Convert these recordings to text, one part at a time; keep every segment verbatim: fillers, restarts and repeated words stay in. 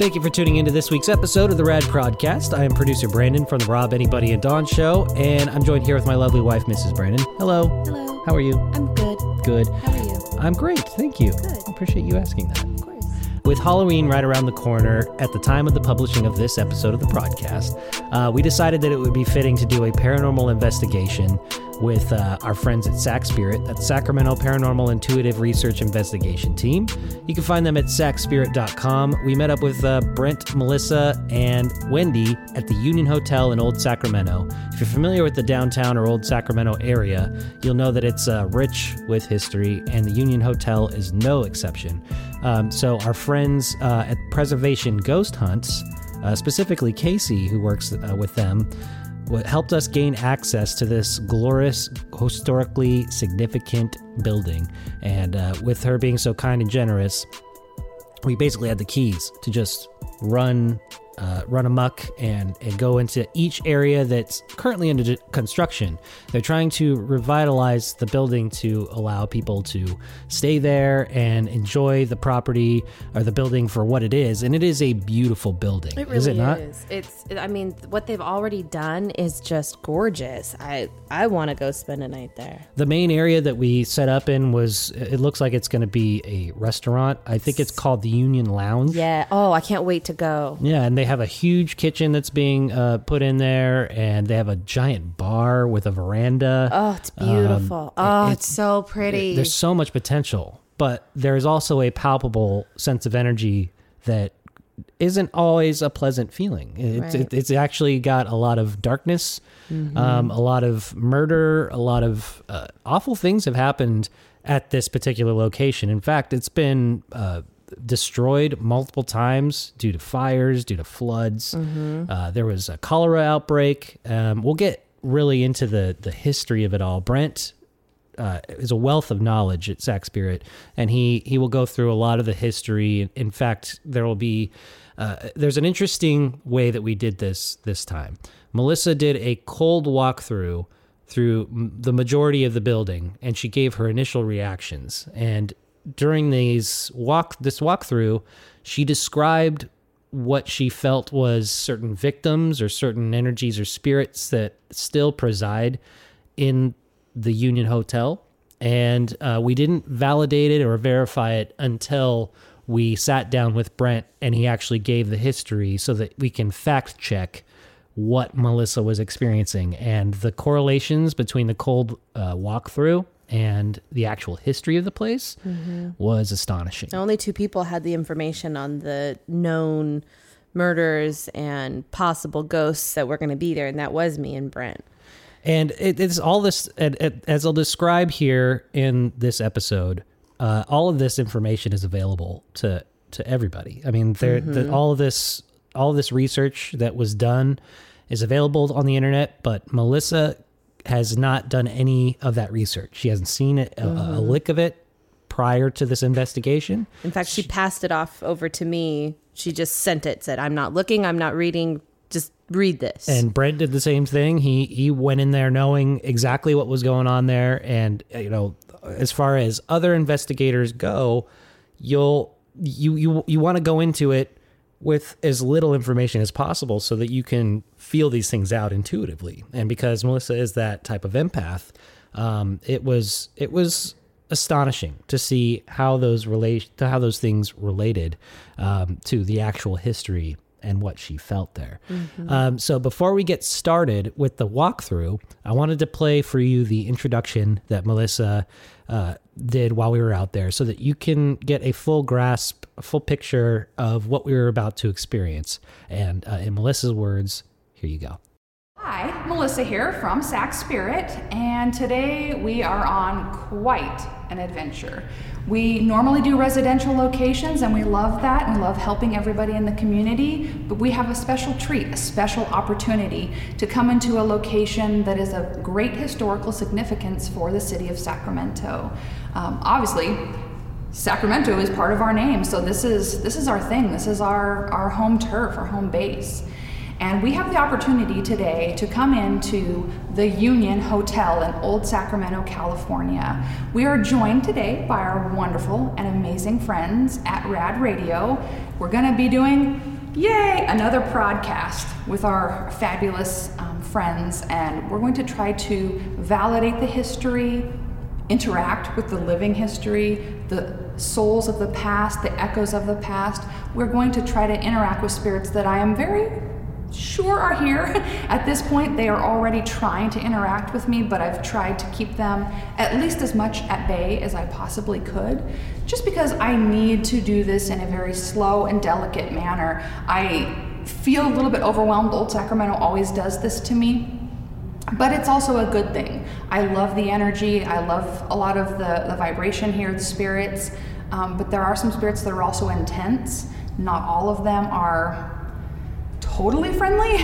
Thank you for tuning into this week's episode of the Rad Prodcast. I am producer Brandon from the Rob, Anybody, and Dawn show, and I'm joined here with my lovely wife, Missus Brandon. Hello. Hello. How are you? I'm good. Good. How are you? I'm great. Thank you. Good. I appreciate you asking that. Of course. With Halloween right around the corner, at the time of the publishing of this episode of the podcast, uh, we decided that it would be fitting to do a paranormal investigation with uh, our friends at Sac Spirit, that's Sacramento Paranormal Intuitive Research Investigation Team. You can find them at sac spirit dot com. We met up with uh, Brent, Melissa, and Wendy at the Union Hotel in Old Sacramento. If you're familiar with the downtown or Old Sacramento area, you'll know that it's uh, rich with history, and the Union Hotel is no exception. Um, so our friends uh, at Preservation Ghost Hunts, uh, specifically Casey, who works uh, with them, what helped us gain access to this glorious, historically significant building. And uh, with her being so kind and generous, we basically had the keys to just run uh, run amok and, and go into each area that's currently under construction. They're trying to revitalize the building to allow people to stay there and enjoy the property or the building for what it is. And it is a beautiful building. It really is. It not? Is. It's, I mean, what they've already done is just gorgeous. I, I want to go spend a night there. The main area that we set up in was, it looks like it's going to be a restaurant. I think it's called the Union Lounge. Yeah. Oh, I can't wait to go. Yeah. And they have a huge kitchen that's being uh, put in there, and they have a giant bar with a veranda. Oh, it's beautiful. Um, oh, it's, it's so pretty. It, there's so much potential, but there's also a palpable sense of energy that isn't always a pleasant feeling. It's, right. it, it's actually got a lot of darkness, mm-hmm. um, a lot of murder, a lot of uh, awful things have happened at this particular location. In fact, it's been... Uh, destroyed multiple times due to fires, due to floods. Mm-hmm. Uh, there was a cholera outbreak. Um, we'll get really into the, the history of it all. Brent uh, is a wealth of knowledge at Sac Spirit, and he, he will go through a lot of the history. In fact, there will be, uh, there's an interesting way that we did this this time. Melissa did a cold walkthrough through the majority of the building, and she gave her initial reactions. And during these walk, this walkthrough, she described what she felt was certain victims or certain energies or spirits that still preside in the Union Hotel. And uh, we didn't validate it or verify it until we sat down with Brent and he actually gave the history so that we can fact check what Melissa was experiencing. And the correlations between the cold uh, walkthrough and the actual history of the place mm-hmm. was astonishing. Only two people had the information on the known murders and possible ghosts that were going to be there, and that was me and Brent. And it, it's all this, as I'll describe here in this episode, uh, all of this information is available to, to everybody. I mean, there, mm-hmm. the, all of this, all of this research that was done is available on the internet, but Melissa has not done any of that research. She hasn't seen it, a, mm. a lick of it prior to this investigation. In fact, she, she passed it off over to me. She just sent it, said, I'm not looking, I'm not reading, just read this. And Brent did the same thing. He he went in there knowing exactly what was going on there. And, you know, as far as other investigators go, you'll you you, you want to go into it with as little information as possible so that you can feel these things out intuitively. And because Melissa is that type of empath, um, it was it was astonishing to see how those relate how those things related um, to the actual history and what she felt there. Mm-hmm. Um, so before we get started with the walkthrough, I wanted to play for you the introduction that Melissa uh, did while we were out there so that you can get a full grasp, a full picture of what we were about to experience. And uh, in Melissa's words, here you go. Hi. Hi, Melissa here from Sac Spirit, and today we are on quite an adventure. We normally do residential locations, and we love that and love helping everybody in the community, but we have a special treat, a special opportunity to come into a location that is of great historical significance for the city of Sacramento. Um, obviously, Sacramento is part of our name, so this is this is our thing. This is our, our home turf, our home base. And we have the opportunity today to come into the Union Hotel in Old Sacramento, California. We are joined today by our wonderful and amazing friends at Rad Radio. We're gonna be doing, yay, another podcast with our fabulous um, friends, and we're going to try to validate the history, interact with the living history, the souls of the past, the echoes of the past. We're going to try to interact with spirits that I am very sure are here. At this point, they are already trying to interact with me, but I've tried to keep them at least as much at bay as I possibly could, just because I need to do this in a very slow and delicate manner. I feel a little bit overwhelmed. Old Sacramento always does this to me, but it's also a good thing. I love the energy. I love a lot of the, the vibration here, the spirits, um, but there are some spirits that are also intense. Not all of them are totally friendly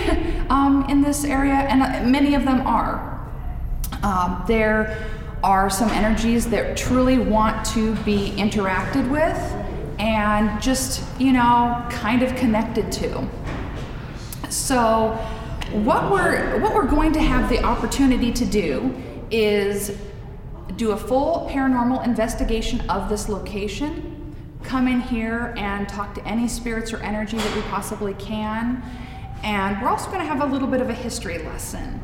um, in this area, and many of them are. Um, there are some energies that truly want to be interacted with and just, you know, kind of connected to. So what we're, what we're going to have the opportunity to do is do a full paranormal investigation of this location, come in here and talk to any spirits or energy that we possibly can. And we're also gonna have a little bit of a history lesson.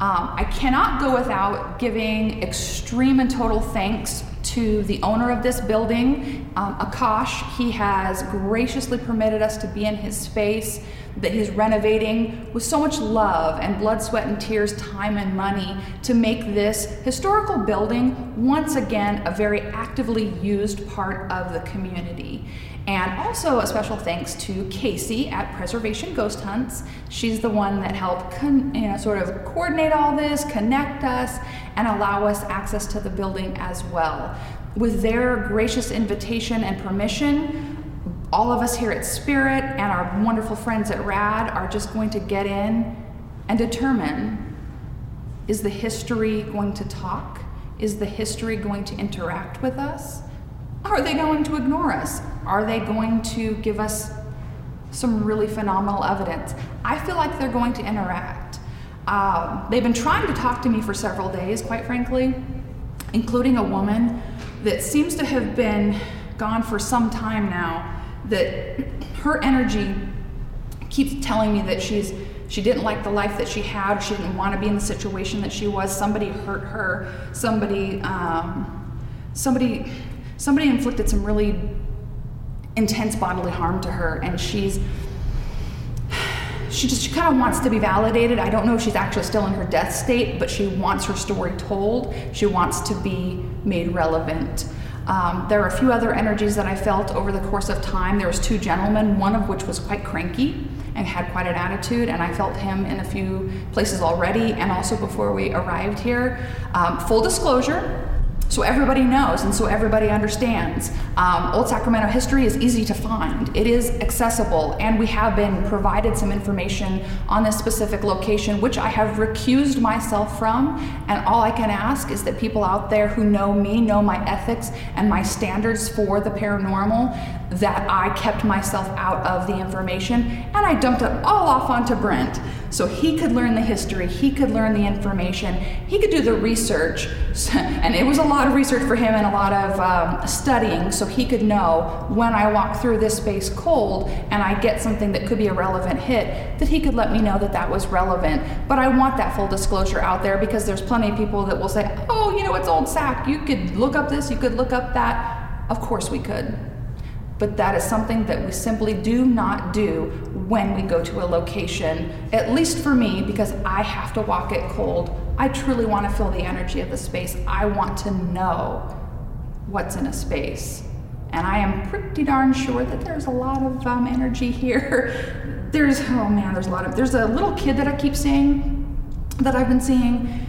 Um, I cannot go without giving extreme and total thanks to the owner of this building, um, Akash. He has graciously permitted us to be in his space that he's renovating with so much love and blood, sweat, and tears, time and money to make this historical building, once again, a very actively used part of the community. And also a special thanks to Casey at Preservation Ghost Hunts. She's the one that helped con- you know, sort of coordinate all this, connect us, and allow us access to the building as well. With their gracious invitation and permission, all of us here at Spirit and our wonderful friends at Rad are just going to get in and determine, is the history going to talk? Is the history going to interact with us? Are they going to ignore us? Are they going to give us some really phenomenal evidence? I feel like they're going to interact. Um, they've been trying to talk to me for several days, quite frankly, including a woman that seems to have been gone for some time now, that her energy keeps telling me that she's she didn't like the life that she had, she didn't want to be in the situation that she was, somebody hurt her, somebody, um, somebody, somebody inflicted some really intense bodily harm to her, and she's she just she kind of wants to be validated. I don't know if she's actually still in her death state, but she wants her story told. She wants to be made relevant. Um, there are a few other energies that I felt over the course of time. There was two gentlemen, one of which was quite cranky and had quite an attitude, and I felt him in a few places already, and also before we arrived here. Um, full disclosure, so everybody knows and so everybody understands. Um, Old Sacramento history is easy to find. It is accessible, and we have been provided some information on this specific location, which I have recused myself from. And all I can ask is that people out there who know me, know my ethics and my standards for the paranormal, that I kept myself out of the information, and I dumped it all off onto Brent. So he could learn the history, he could learn the information, he could do the research, and it was a lot of research for him and a lot of um, studying, so he could know when I walk through this space cold and I get something that could be a relevant hit, that he could let me know that that was relevant. But I want that full disclosure out there, because there's plenty of people that will say, oh, you know, it's Old Sac, you could look up this, you could look up that. Of course we could. But that is something that we simply do not do when we go to a location, at least for me, because I have to walk it cold. I truly want to feel the energy of the space. I want to know what's in a space. And I am pretty darn sure that there's a lot of um, energy here. There's, oh man, there's a lot of, there's a little kid that I keep seeing that I've been seeing,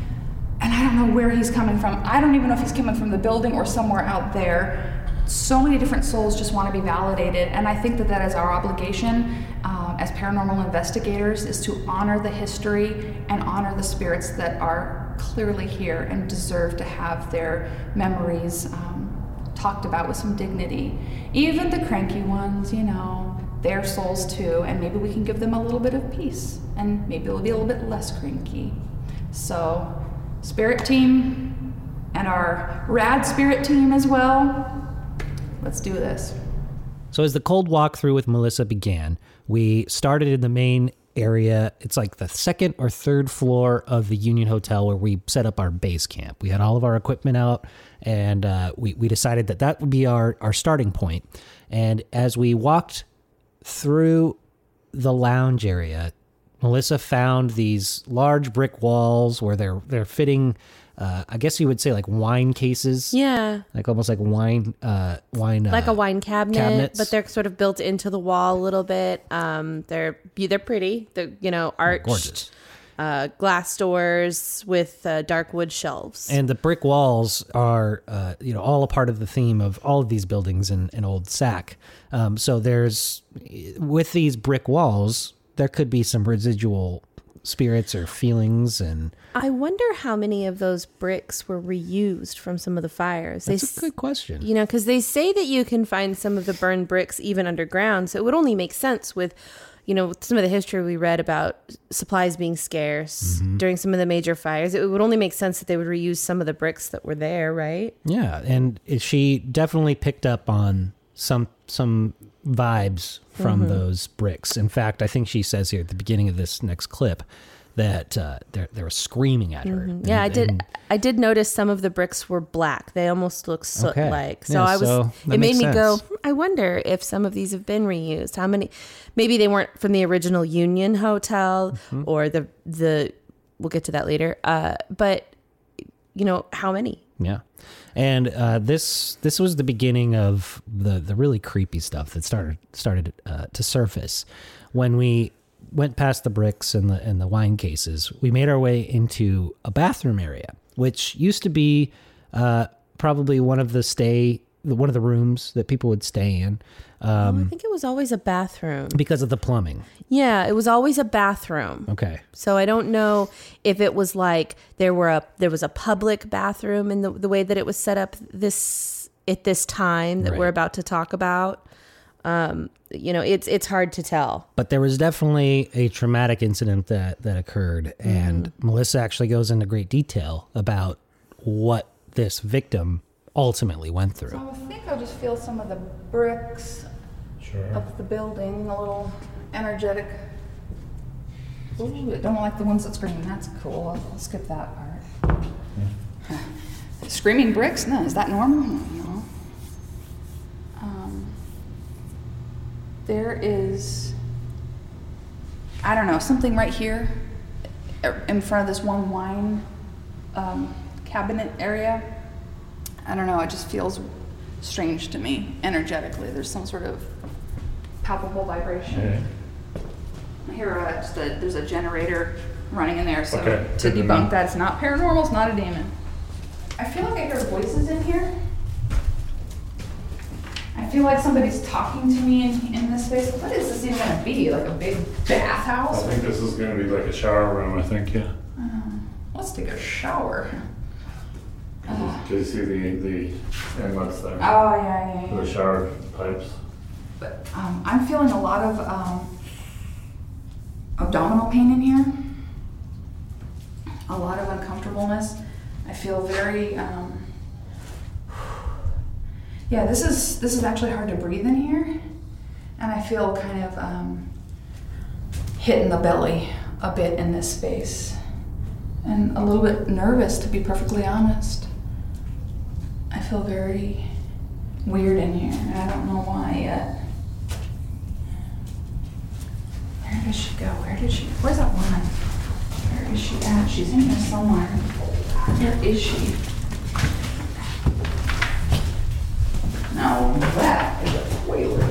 and I don't know where he's coming from. I don't even know if he's coming from the building or somewhere out there. So many different souls just want to be validated, and I think that that is our obligation uh, as paranormal investigators, is to honor the history and honor the spirits that are clearly here and deserve to have their memories um, talked about with some dignity. Even the cranky ones, you know, their souls too, and maybe we can give them a little bit of peace, and maybe it'll be a little bit less cranky. So, spirit team, and our rad spirit team as well, let's do this. So as the cold walkthrough with Melissa began, we started in the main area. It's like the second or third floor of the Union Hotel where we set up our base camp. We had all of our equipment out, and uh, we, we decided that that would be our, our starting point. And as we walked through the lounge area, Melissa found these large brick walls where they're they're fitting... Uh, I guess you would say like wine cases. Yeah. Like almost like wine, uh, wine, like uh, a wine cabinet, cabinets. But they're sort of built into the wall a little bit. Um, they're, they're pretty, they're, you know, arched, gorgeous. Uh, glass doors with uh, dark wood shelves. And the brick walls are, uh, you know, all a part of the theme of all of these buildings in, in Old Sac. Um, so there's, with these brick walls, there could be some residual spirits or feelings. And I wonder how many of those bricks were reused from some of the fires. That's they, a good question. You know, because they say that you can find some of the burned bricks even underground, so it would only make sense with, you know, some of the history we read about supplies being scarce mm-hmm. during some of the major fires. It would only make sense that they would reuse some of the bricks that were there, right? Yeah, and she definitely picked up on some some vibes from mm-hmm. those bricks. In fact, I think she says here at the beginning of this next clip that uh, they they were screaming at her. Mm-hmm. Yeah, and, I did. And, I did notice some of the bricks were black. They almost look soot like. Okay. So yeah, I was. So it made me sense. go. I wonder if some of these have been reused. How many? Maybe they weren't from the original Union Hotel mm-hmm. or the the. We'll get to that later. Uh, but you know how many? Yeah. And uh, this this was the beginning of the, the really creepy stuff that started started uh, to surface. When we went past the bricks and the and the wine cases, we made our way into a bathroom area, which used to be uh, probably one of the stay one of the rooms that people would stay in. Um, oh, I think it was always a bathroom. Because of the plumbing. Yeah, it was always a bathroom. Okay. So I don't know if it was like there were a there was a public bathroom in the, the way that it was set up this at this time that right. we're about to talk about. Um, you know, it's it's hard to tell. But there was definitely a traumatic incident that, that occurred. Mm-hmm. And Melissa actually goes into great detail about what this victim ultimately went through. So I think I'll just feel some of the bricks sure. of the building, a little energetic. Ooh, I don't like the ones that scream. That's cool. I'll, I'll skip that part. Yeah. Screaming bricks? No, is that normal? No. Um, there is, I don't know, something right here in front of this one wine um, cabinet area. I don't know, it just feels strange to me, energetically. There's some sort of palpable vibration. Yeah. I hear uh, just a, there's a generator running in there, so okay. to Good debunk that, it's not paranormal, it's not a demon. I feel like I hear voices in here. I feel like somebody's talking to me in, in this space. What is this even going to be, like a big bathhouse? I think this is going to be like a shower room, I think, yeah. Uh, let's take a shower. Uh, Do you see the, the inlets there? Oh, yeah, yeah, yeah. The shower pipes. But um, I'm feeling a lot of um, abdominal pain in here. A lot of uncomfortableness. I feel very... Um, yeah, this is this is actually hard to breathe in here. And I feel kind of um, hit in the belly a bit in this space. And a little bit nervous, to be perfectly honest. I feel very weird in here, and I don't know why yet. Where did she go? Where did she? Where's that woman? Where is she at? She's in here somewhere. Where is she? Now that is a whaler.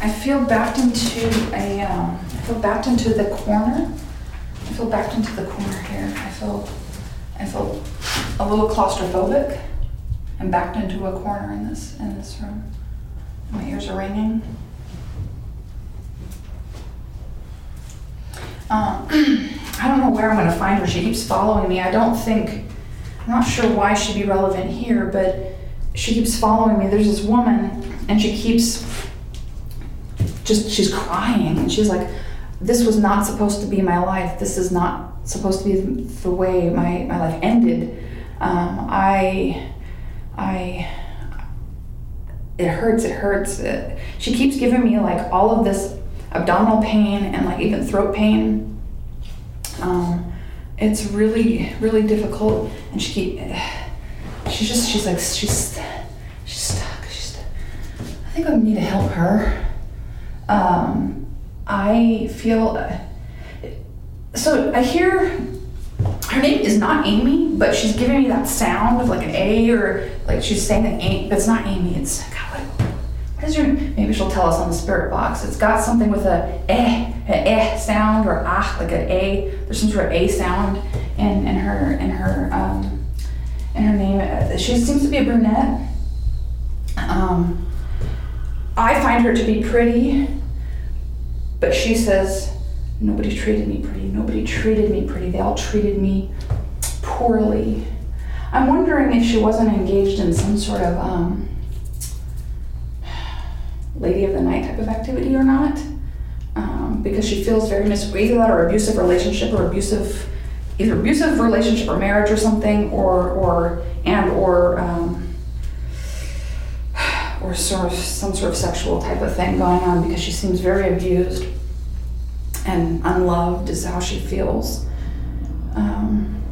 I I feel backed into a, um, I feel backed into the corner. I feel backed into the corner here. I feel, I feel a little claustrophobic. I'm backed into a corner in this, in this room. My ears are ringing. Um, I don't know where I'm gonna find her. She keeps following me. I don't think, I'm not sure why she'd be relevant here, but she keeps following me. There's this woman, and she keeps just, she's crying, and she's like, this was not supposed to be my life. This is not supposed to be the way my, my life ended. Um, I, I, it hurts, it hurts. It, she keeps giving me like all of this abdominal pain and like even throat pain. Um, it's really, really difficult. And she keep, she's just, she's like, she's, she's stuck, she's stuck. I think I need to help her. Um, I feel, uh, so I hear, her name is not Amy, but she's giving me that sound of like an A, or like she's saying that Amy, but it's not Amy, it's, God, what, what is your, maybe she'll tell us on the spirit box. It's got something with a eh, an eh sound, or ah, like an A, there's some sort of A sound in, in her, in her, um, in her name. She seems to be a brunette. Um, I find her to be pretty, but she says, nobody treated me pretty, nobody treated me pretty, they all treated me poorly. I'm wondering if she wasn't engaged in some sort of um, lady of the night type of activity or not, um, because she feels very mis- either that or abusive relationship or abusive, either abusive relationship or marriage or something, or, or and or, um, or sort of some sort of sexual type of thing going on, because she seems very abused and unloved is how she feels. Um,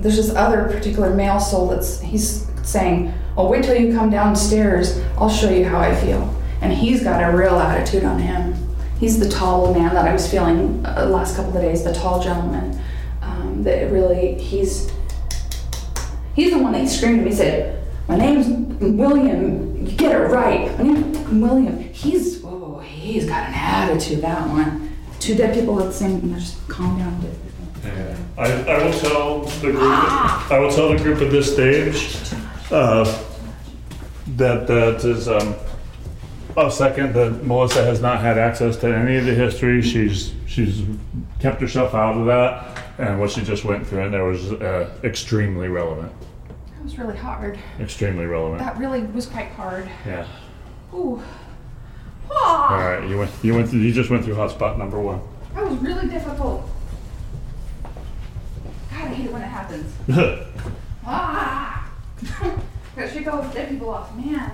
there's this other particular male soul that's, he's saying, oh, wait till you come downstairs, I'll show you how I feel. And he's got a real attitude on him. He's the tall man that I was feeling the last couple of days, the tall gentleman. Um, that really, he's, he's the one that screamed at me, said, my name's William, you get it right, my name's William. He's, he's got an attitude, that one. Two dead people at the same, and just calm down. Yeah. I, I will tell the group. Ah! I will tell the group at this stage uh, that that is um, a second that Melissa has not had access to any of the history. She's she's kept herself out of that, and what she just went through in there was uh, extremely relevant. That was really hard. Extremely relevant. That really was quite hard. Yeah. Ooh. All right, you went. You went. Through, you just went through hotspot number one. That was really difficult. God, I hate it when it happens. ah, that should go dead people off, man.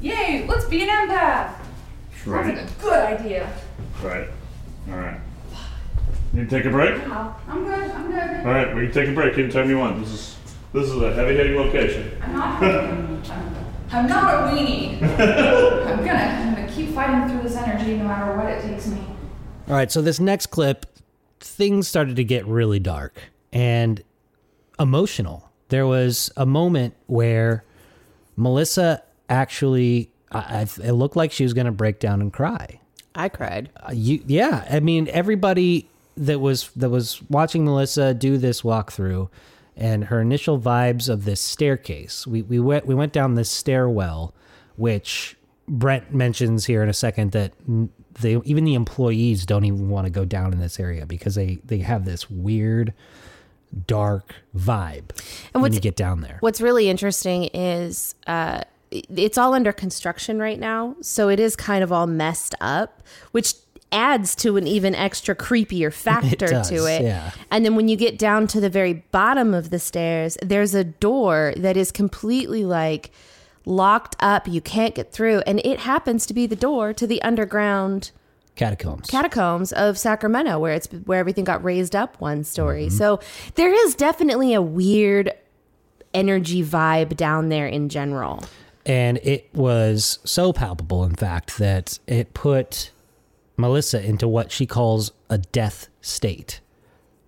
Yay! Let's be an empath. Right. That's a good idea. Right. All right. You take a break. Yeah, I'm good. I'm good. All right, we can take a break anytime you want. This is this is a heavy hitting location. I'm not. I'm not a weenie. I'm gonna, I'm gonna keep fighting through this energy no matter what it takes me. All right, so this next clip, things started to get really dark and emotional. There was a moment where Melissa actually, I, I, it looked like she was gonna break down and cry. I cried. Uh, you, yeah, I mean, everybody that was that was watching Melissa do this walkthrough. And her initial vibes of this staircase. We we went we went down this stairwell, which Brent mentions here in a second that they even the employees don't even want to go down in this area because they, they have this weird, dark vibe and when you get down there. What's really interesting is uh, it's all under construction right now, so it is kind of all messed up, which adds to an even extra creepier factor it does, to it. Yeah. And then when you get down to the very bottom of the stairs, there's a door that is completely like locked up. You can't get through. And it happens to be the door to the underground catacombs, catacombs of Sacramento, where it's where everything got raised up one story. Mm-hmm. So there is definitely a weird energy vibe down there in general. And it was so palpable, in fact, that it put Melissa into what she calls a death state.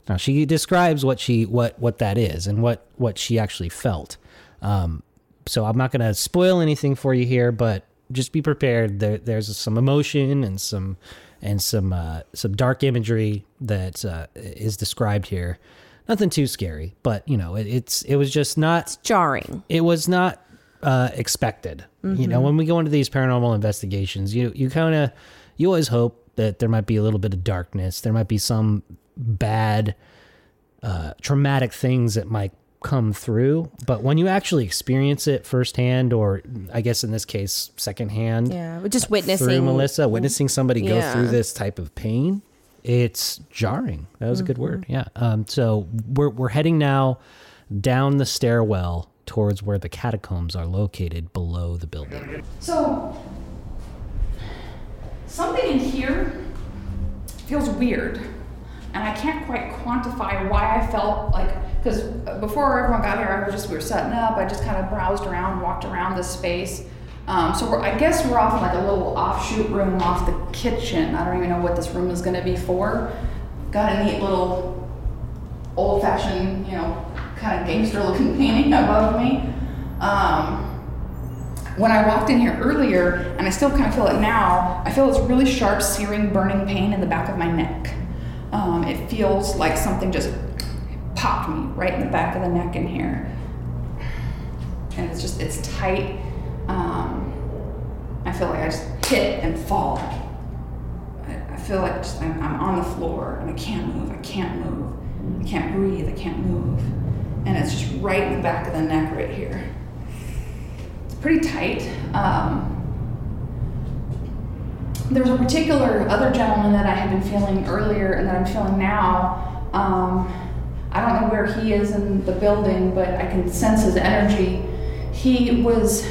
Now she describes what she what what that is and what what she actually felt. Um, so I'm not going to spoil anything for you here, but just be prepared. There, there's some emotion and some and some uh, some dark imagery that uh, is described here. Nothing too scary, but you know, it, it's it was just not it's jarring. It was not uh, expected. Mm-hmm. You know, when we go into these paranormal investigations, you you kind of you always hope that there might be a little bit of darkness. There might be some bad, uh, traumatic things that might come through. But when you actually experience it firsthand, or I guess in this case, secondhand, yeah, just witnessing through Melissa, witnessing somebody go yeah. through this type of pain, it's jarring. That was mm-hmm. a good word. Yeah. Um, so we're we're heading now down the stairwell towards where the catacombs are located below the building. So something in here feels weird, and I can't quite quantify why I felt like, because before everyone got here, I was just, we were setting up, I just kind of browsed around, walked around this space. Um, so we're, I guess we're off in like a little offshoot room off the kitchen. I don't even know what this room is gonna be for. Got a neat little old-fashioned, you know, kind of gangster-looking painting above me. Um, When I walked in here earlier, and I still kind of feel it now, I feel this really sharp, searing, burning pain in the back of my neck. Um, it feels like something just popped me right in the back of the neck in here. And it's just, it's tight. Um, I feel like I just hit and fall. I, I feel like just, I'm, I'm on the floor, and I can't move, I can't move. I can't breathe, I can't move. And it's just right in the back of the neck right here. Pretty tight. Um, there was a particular other gentleman that I had been feeling earlier and that I'm feeling now. Um, I don't know where he is in the building, but I can sense his energy. He was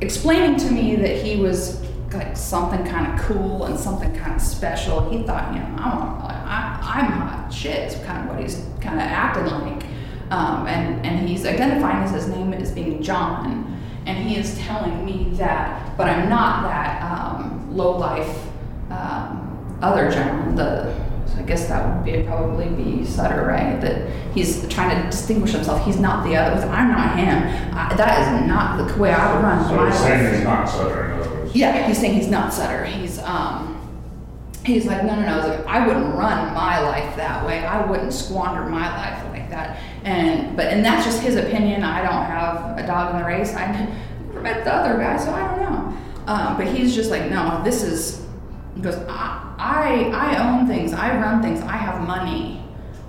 explaining to me that he was like something kind of cool and something kind of special. He thought, you know, I'm, I, I'm hot shit, is kind of what he's kind of acting like. Um, and, and he's identifying as his name as being John. And he is telling me that, but I'm not that um, low-life um, other gentleman. The, so I guess that would be probably be Sutter, right? That he's trying to distinguish himself. He's not the other. I'm not him. I, that is not the way I would run my life. So he's saying he's not Sutter, in other words. Yeah, he's saying he's not Sutter. He's um. He's like, no, no, no. I, like, I wouldn't run my life that way. I wouldn't squander my life like that. And but and that's just his opinion. I don't have a dog in the race. I never met the other guy, so I don't know. Um, but he's just like, no, this is. He goes, I, I, I own things. I run things. I have money.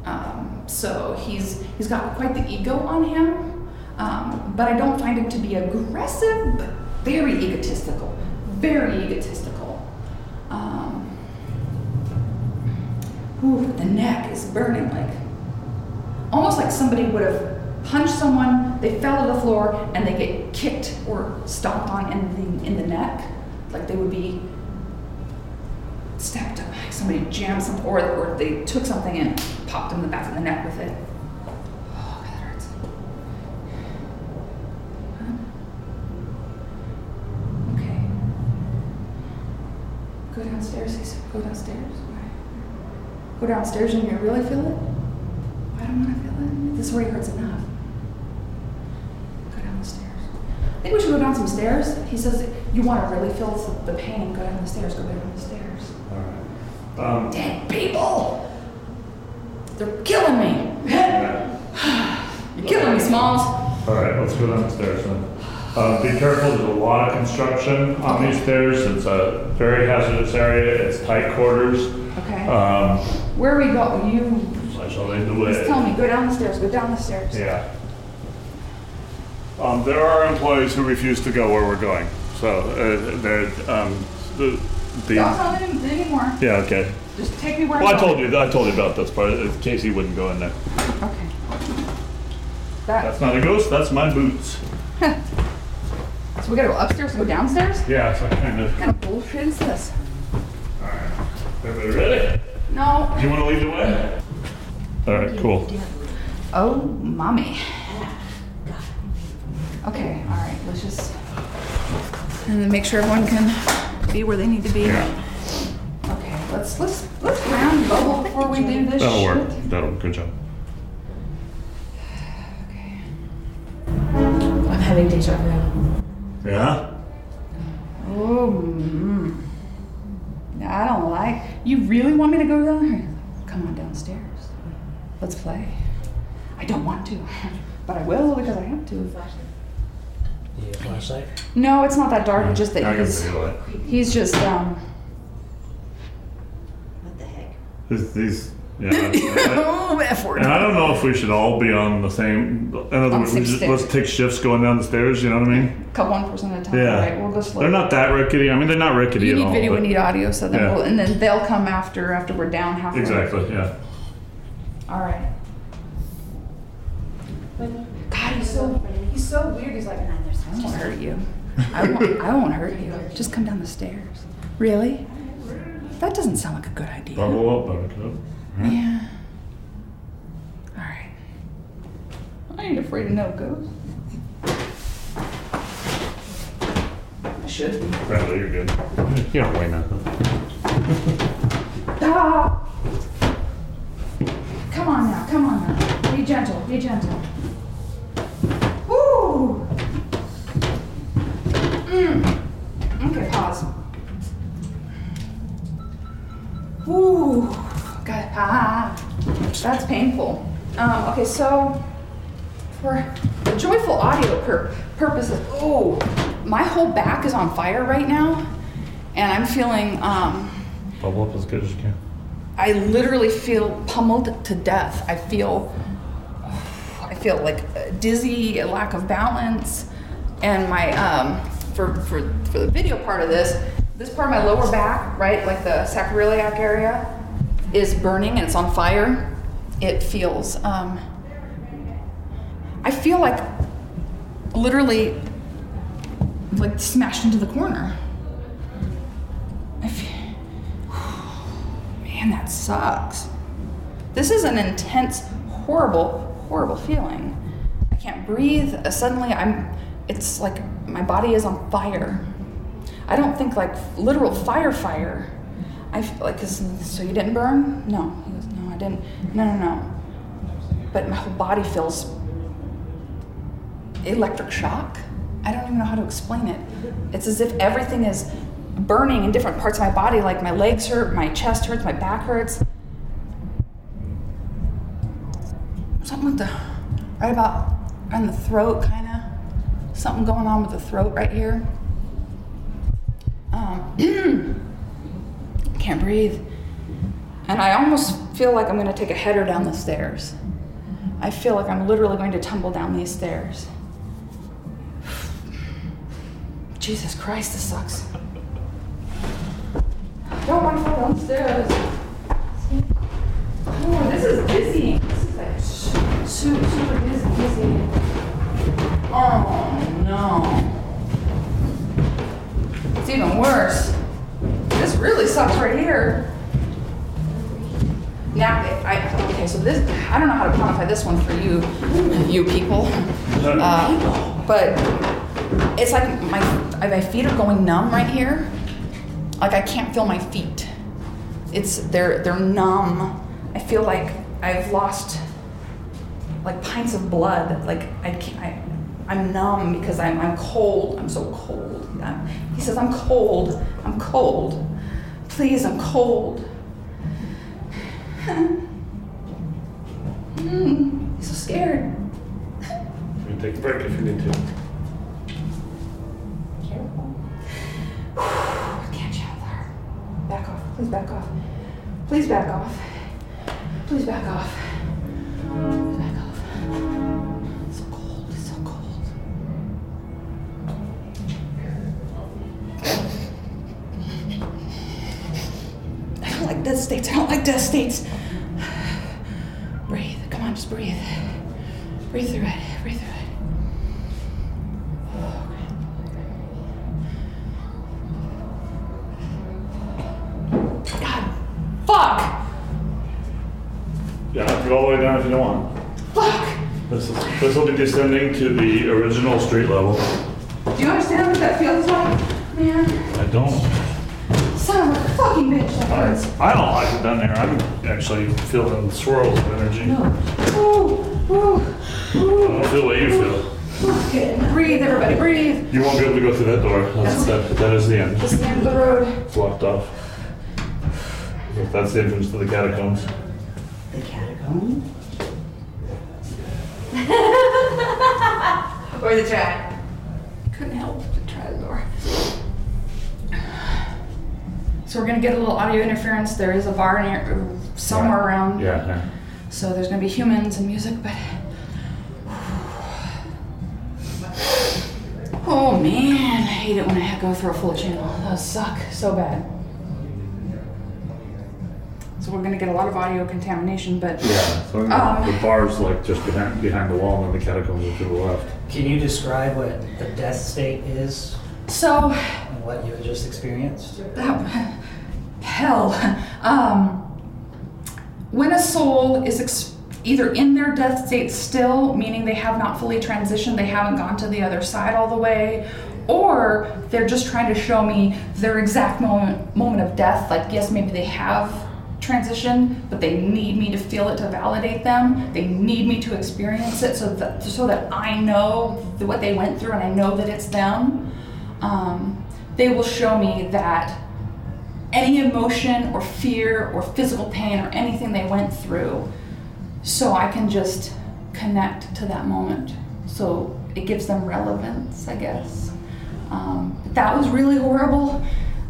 Um, so he's he's got quite the ego on him. Um, but I don't find him to be aggressive, but very egotistical, very egotistical. Um, Ooh, the neck is burning, like almost like somebody would have punched someone, they fell to the floor, and they get kicked or stomped on in the, in the neck. Like they would be stepped up, like somebody jammed something, or, or they took something and popped them in the back of the neck with it. Oh, God, that hurts. Huh? Okay. Go downstairs, he said, go downstairs. Go downstairs and you really feel it? I don't want to feel it. This already hurts enough. Go down the stairs. I think we should go down some stairs. He says, you want to really feel the pain, go down the stairs, go down the stairs. All right. Um, Dead people! They're killing me! You're killing me, Smalls. All right, let's go down the stairs then. Uh, be careful, there's a lot of construction on okay. these stairs. It's a very hazardous area. It's tight quarters. Okay. Um, Where are we going? You. I shall lead the way. Just tell me. Go down the stairs. Go down the stairs. Yeah. Um, there are employees who refuse to go where we're going. So uh, they're um, the. the Don't tell them anymore. Yeah. Okay. Just take me where. Well, I'm I told going. you. I told you about this part. Casey wouldn't go in there. Okay. That. That's not a ghost. That's my boots. So we gotta go upstairs and go downstairs? Yeah, it's like kind of. What kind of bullshit is this? Alright. Everybody ready? No. Do you want to lead the way? Alright, cool. Oh, mommy. Okay, alright, let's just. And then make sure everyone can be where they need to be. Yeah. Okay, let's let's let's round bubble before we do this. That'll work. Shit. That'll work. Good job. Okay. I'm having deja vu. Yeah? oh, I don't like, you really want me to go down there? Come on downstairs. Let's play. I don't want to, but I will because I have to. You need a flashlight? No, it's not that dark. It's just that he's, he's just, um... What the heck? These, these yeah. I, I, and I don't know if we should all be on the same, in other words, let's take shifts going down the stairs, you know what I mean? Cut one person at a time, yeah. Right? We'll go slow. They're not that rickety. I mean, they're not rickety you at all. We need video, we need audio, so then yeah. we'll, and then they'll come after, after we're down halfway. Exactly, yeah. All right. God, he's so he's so weird. He's like, I won't hurt you. I won't, I won't hurt you. Just come down the stairs. Really? That doesn't sound like a good idea. Bubble up, buttercup. Yeah. All right. I ain't afraid of no ghosts. I should be. Bradley, you're good. You don't weigh nothing. Ah! Come on now, come on now. Be gentle, be gentle. Ooh! Mm. Okay, pause. Ooh, God, ah, that's painful. Um, okay, so for joyful audio pur- purposes, oh, my whole back is on fire right now, and I'm feeling, um... Bubble up as good as you can. I literally feel pummeled to death. I feel, I feel like dizzy, a lack of balance, and my um, for for for the video part of this, this part of my lower back, right, like the sacroiliac area, is burning and it's on fire. It feels. Um, I feel like literally like smashed into the corner. I feel. Man, that sucks. This is an intense, horrible, horrible feeling. I can't breathe. Uh, suddenly, I'm. It's like my body is on fire. I don't think like literal fire, fire. I feel like, so you didn't burn? No. He goes, no, I didn't. No, no, no. But my whole body feels electric shock. I don't even know how to explain it. It's as if everything is burning in different parts of my body, like my legs hurt, my chest hurts, my back hurts. Something with the, right about on the throat, kind of. Something going on with the throat right here. Um, can't breathe. And I almost feel like I'm going to take a header down the stairs. I feel like I'm literally going to tumble down these stairs. Jesus Christ, this sucks. I don't want to fall downstairs. Oh, this is dizzy. This is like super, super dizzy, dizzy. Oh, no. It's even worse. This really sucks right here. Now, I, okay, so this, I don't know how to quantify this one for you, you people. Uh, but it's like my, my feet are going numb right here. Like I can't feel my feet. It's they're they're numb. I feel like I've lost like pints of blood. Like I can't. I, I'm numb because I'm I'm cold. I'm so cold. I'm, he says I'm cold. I'm cold. Please, I'm cold. mm, he's so scared. You can take a break if you need to. Careful. Back off, please back off. Please back off. Please back off. Please back off. It's so cold, it's so cold. I don't like dead states, I don't like dead states. Breathe, come on, just breathe. Breathe through it, breathe through it. All the way down if you don't want. Fuck! This, is, this will be descending to the original street level. Do you understand what that feels like, man? I don't. Son of a fucking bitch, that hurts. I, I don't like it down there. I'm actually feeling swirls of energy. No. Ooh, ooh, ooh, I don't feel what you feel. Fucking breathe, everybody. Everybody breathe. You won't be able to go through that door. That's, that, that is the end. That's the end of the road. It's locked off. That's the entrance to the catacombs. The catacombs? Or the trap. Couldn't help but try the door. So we're going to get a little audio interference. There is a bar near, somewhere yeah. around. Yeah, yeah. So there's going to be humans and music, but... Oh man, I hate it when I go through a full channel. That suck so bad. So we're going to get a lot of audio contamination, but... Yeah, so um, the bar's like just behind, behind the wall and the catacombs are to the left. Can you describe what the death state is? So... And what you just experienced? Um, hell. Um, when a soul is ex- either in their death state still, meaning they have not fully transitioned, they haven't gone to the other side all the way, or they're just trying to show me their exact moment, moment of death, like yes, maybe they have... transition, but they need me to feel it to validate them. They need me to experience it so that so that I know what they went through and I know that it's them. Um, they will show me that any emotion or fear or physical pain or anything they went through, so I can just connect to that moment. So it gives them relevance, I guess. Um, that was really horrible.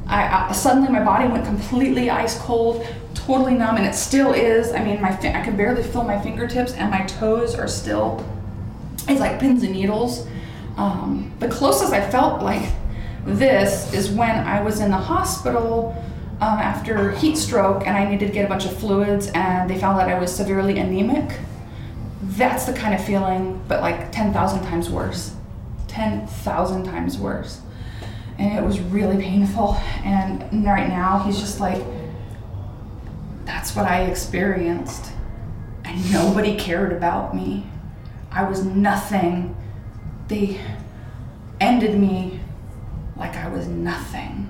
I, I, suddenly my body went completely ice cold, totally numb, and it still is. I mean, my fi- I can barely feel my fingertips, and my toes are still, it's like pins and needles. Um, the closest I felt like this is when I was in the hospital um, after heat stroke, and I needed to get a bunch of fluids, and they found that I was severely anemic. That's the kind of feeling, but like ten thousand times worse. ten thousand times worse. And it was really painful. And right now, he's just like, that's what I experienced. And nobody cared about me. I was nothing. They ended me like I was nothing.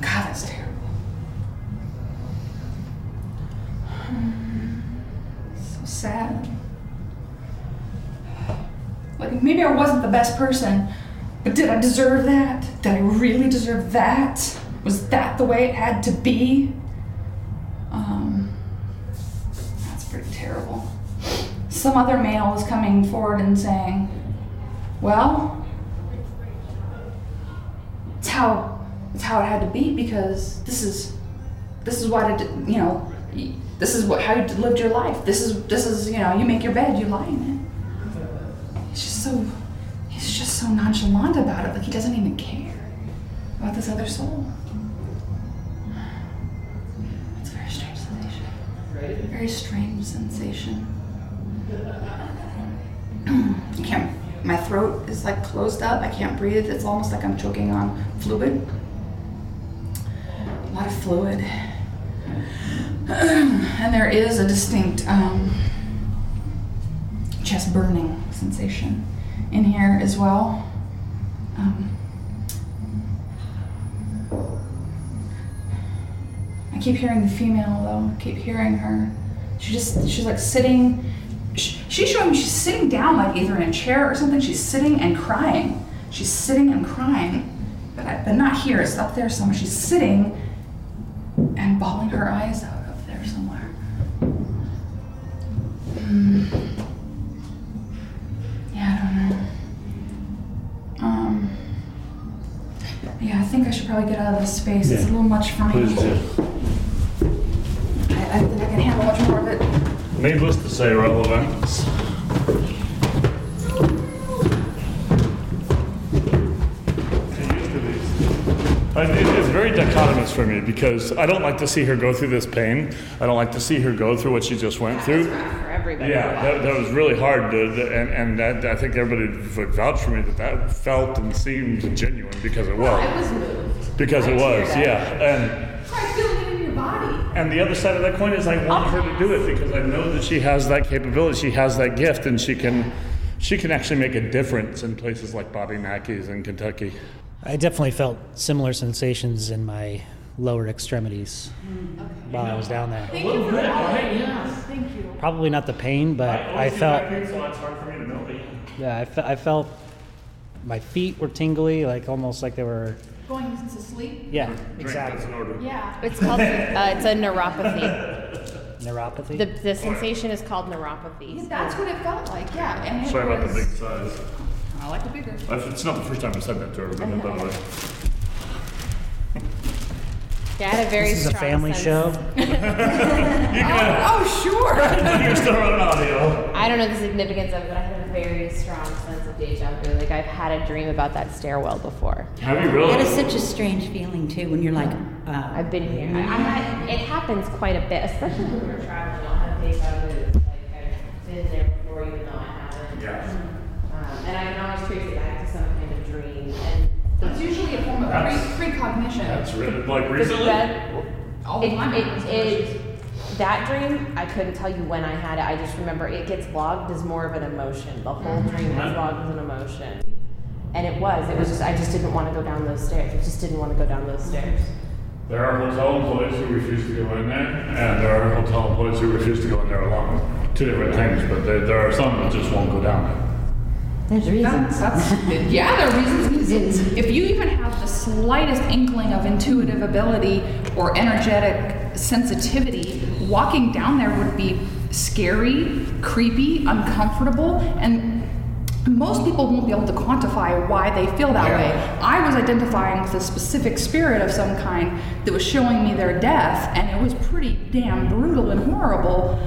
God, that's terrible. So sad. Like, maybe I wasn't the best person, but did I deserve that? Did I really deserve that? Was that the way it had to be? Um, that's pretty terrible. Some other male was coming forward and saying, well, it's how, it's how it had to be, because this is, this is what it, you know, this is what, how you lived your life. This is, this is, you know, you make your bed, you lie in it. He's just so, he's just so nonchalant about it. Like he doesn't even care about this other soul. It's a very strange sensation. Very strange sensation. I can't, my throat is like closed up. I can't breathe. It's almost like I'm choking on fluid. A lot of fluid. And there is a distinct, um, chest burning sensation in here as well. Um, I keep hearing the female though. I keep hearing her. She just she's like sitting. She, she's showing me she's sitting down like either in a chair or something. She's sitting and crying. She's sitting and crying, but I, but not here. It's up there somewhere. She's sitting and bawling her eyes out up there somewhere. Mm. Yeah, I think I should probably get out of this space. Yeah. It's a little much for me. Please do. I, I think I can handle much more of it. Needless to say, relevant. It's very dichotomous for me because I don't like to see her go through this pain. I don't like to see her go through what she just went through. Yeah, that, that was really hard, to, and, and that, I think everybody would vouch for me that that felt and seemed genuine because it was. I was moved. Because it was, yeah. And I feel it in your body. And the other side of that coin is I want her to do it because I know that she has that capability, she has that gift, and she can, she can actually make a difference in places like Bobby Mackey's in Kentucky. I definitely felt similar sensations in my lower extremities mm, okay. while you know, I was down there. Thank you for that. Right? Yeah. Thank you. probably not the pain, but I, I felt. Pain, so it's hard for me to know, but yeah. Yeah, I, fe- I felt my feet were tingly, like almost like they were going to sleep. Yeah, drink, exactly. That's an order. Yeah, it's called. Uh, it's a neuropathy. Neuropathy? The, the sensation is called neuropathy. Yeah, that's what it felt like, yeah. And Sorry was, about the big size. I like the bigger. It's not the first time I said that to her, but by the way. Yeah, I had a very this is strong a family sense. Show? you can, oh, oh, sure. You're still running audio. I don't know the significance of it, but I had a very strong sense of deja vu. Like, I've had a dream about that stairwell before. Have you really? That is such a strange feeling, too, when you're like, uh, I've been here. I, I, it happens quite a bit, especially when we're traveling. I'll have deja vu. Like, I've been there before, even though I haven't. Yeah. Um, and I can always trace it back to some kind of dream. And it's usually a form of that's, pre- precognition. That's really, like recently? That, all it, it, it, that dream, I couldn't tell you when I had it. I just remember it gets logged as more of an emotion. The whole mm-hmm. dream is logged as an emotion. And it was. It was just, I just didn't want to go down those stairs. I just didn't want to go down those stairs. There are hotel employees who refuse to go in there, and there are hotel employees who refuse to go in there alone. Two different things, but there, there are some that just won't go down there. There's reasons. That's, that's, yeah, there are reasons, reasons. If you even have the slightest inkling of intuitive ability or energetic sensitivity, walking down there would be scary, creepy, uncomfortable, and most people won't be able to quantify why they feel that yeah. way. I was identifying with a specific spirit of some kind that was showing me their death, and it was pretty damn brutal and horrible.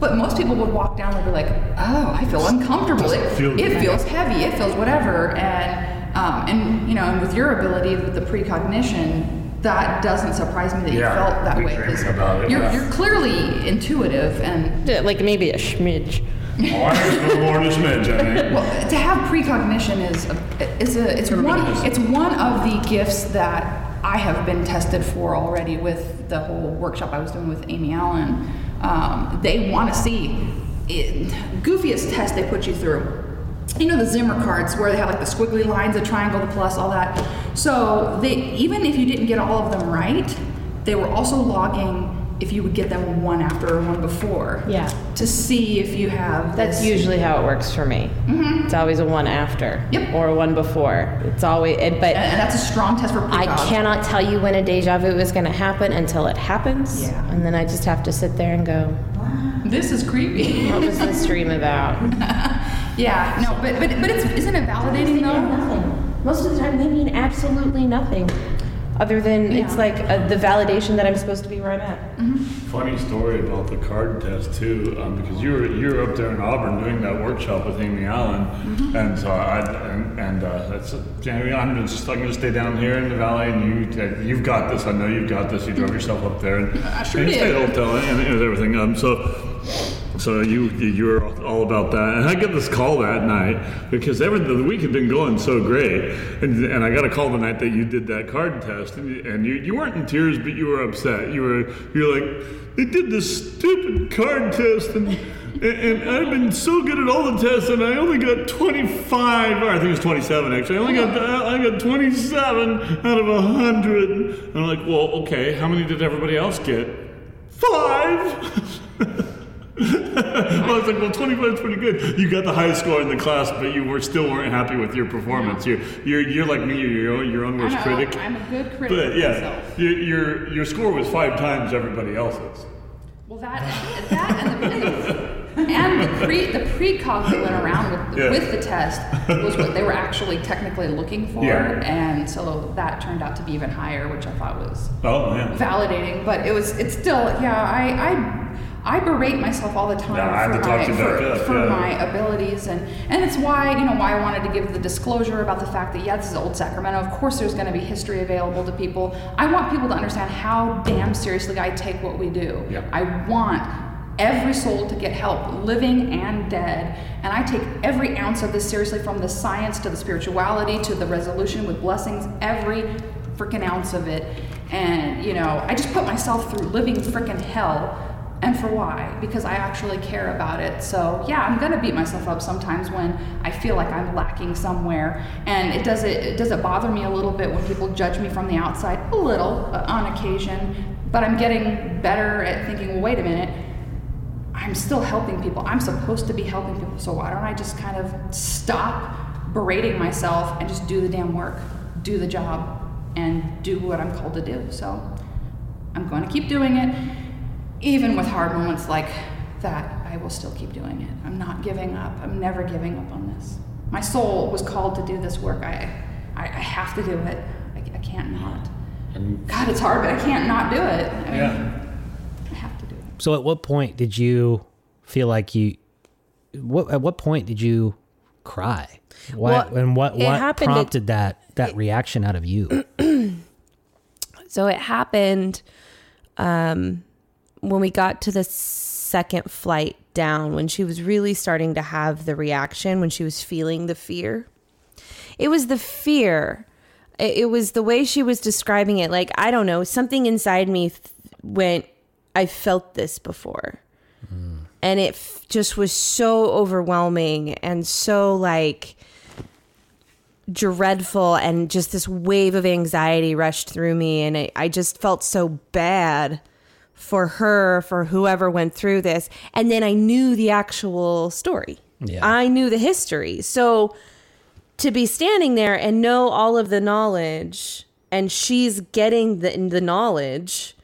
But most people would walk down and be like, oh, I feel uncomfortable. It, feel it feels heavy. It feels whatever. And, um, and you know, and with your ability, with the precognition, that doesn't surprise me that you yeah, felt that way. It, you're, yeah. you're clearly intuitive. And yeah, like maybe a schmidge. Oh, I think it's more than a smidge, I think. Well, to have precognition is a, is a, it's, one, it's one of the gifts that I have been tested for already with the whole workshop I was doing with Amy Allen. Um, they want to see it, goofiest test they put you through. You know the Zimmer cards where they have like the squiggly lines, the triangle, the plus, all that. So they, even if you didn't get all of them right, they were also logging if you would get them one after or one before. Yeah. To see if you have. That's this. Usually how it works for me. Mm-hmm. It's always a one after. Yep. Or a one before. It's always. It, but and that's a strong test for. I cannot tell you when a deja vu is going to happen until it happens. Yeah. And then I just have to sit there and go. Wow. This is creepy. What was this dream about? yeah. No. But but but it's isn't it validating though? Nothing. Most of the time they mean absolutely nothing. Other than yeah. it's like a, the validation that I'm supposed to be where I'm at. Mm-hmm. Funny story about the card test too, um, because you were you were up there in Auburn doing that workshop with Amy Allen, mm-hmm. and so I and, and uh, that's I'm just I'm gonna stay down here in the valley, and you you've got this. I know you've got this. You drove yourself up there, and I sure and you did. Stayed hotel and it was everything. Um, so. So you you were all about that, and I get this call that night because every the week had been going so great, and, and I got a call the night that you did that card test, and you, and you you weren't in tears, but you were upset. You were you're like they did this stupid card test, and and, and I've been so good at all the tests, and I only got twenty-five, or I think it was twenty-seven actually. I only got I got twenty-seven out of a hundred, and I'm like, well, okay, how many did everybody else get? Five. Well, I was like, well, twenty-five is pretty good. You got the highest score in the class, but you were still weren't happy with your performance. No. You're, you're, you're like me, you're your own, your own worst I know, critic. I'm a good critic. But yeah, your, your your score was five times everybody else's. Well, that that and the and the pre the precog that went around with yeah. with the test was what they were actually technically looking for, yeah. and so that turned out to be even higher, which I thought was oh, yeah. validating. But it was it's still yeah I. I I berate myself all the time no, I have for, to talk my, to for, up, for yeah. my abilities, and, and it's why you know why I wanted to give the disclosure about the fact that yeah, this is Old Sacramento. Of course, there's going to be history available to people. I want people to understand how damn seriously I take what we do. Yep. I want every soul to get help, living and dead, and I take every ounce of this seriously, from the science to the spirituality to the resolution with blessings. Every freaking ounce of it, and you know I just put myself through living freaking hell. And for why? Because I actually care about it. So yeah, I'm gonna beat myself up sometimes when I feel like I'm lacking somewhere. And it does it, it does it bother me a little bit when people judge me from the outside, a little uh, on occasion. But I'm getting better at thinking, well, wait a minute, I I'm still helping people. I'm supposed to be helping people, so why don't I just kind of stop berating myself and just do the damn work, do the job, and do what I'm called to do. So I'm going to keep doing it. Even with hard moments like that, I will still keep doing it. I'm not giving up. I'm never giving up on this. My soul was called to do this work. I I, I have to do it. I, I can't not. God, it's hard, but I can't not do it. I mean, yeah. I have to do it. So at what point did you feel like you... What At what point did you cry? What, well, and what, what prompted it, that, that it, reaction out of you? So it happened... Um, when we got to the second flight down, when she was really starting to have the reaction, when she was feeling the fear, it was the fear. It, it was the way she was describing it. Like, I don't know, something inside me th- went, I felt this before. Mm. And it f- just was so overwhelming and so like dreadful. And just this wave of anxiety rushed through me. And it, I just felt so bad for her, for whoever went through this. And then I knew the actual story. Yeah. I knew the history. So to be standing there and know all of the knowledge, and she's getting the, the knowledge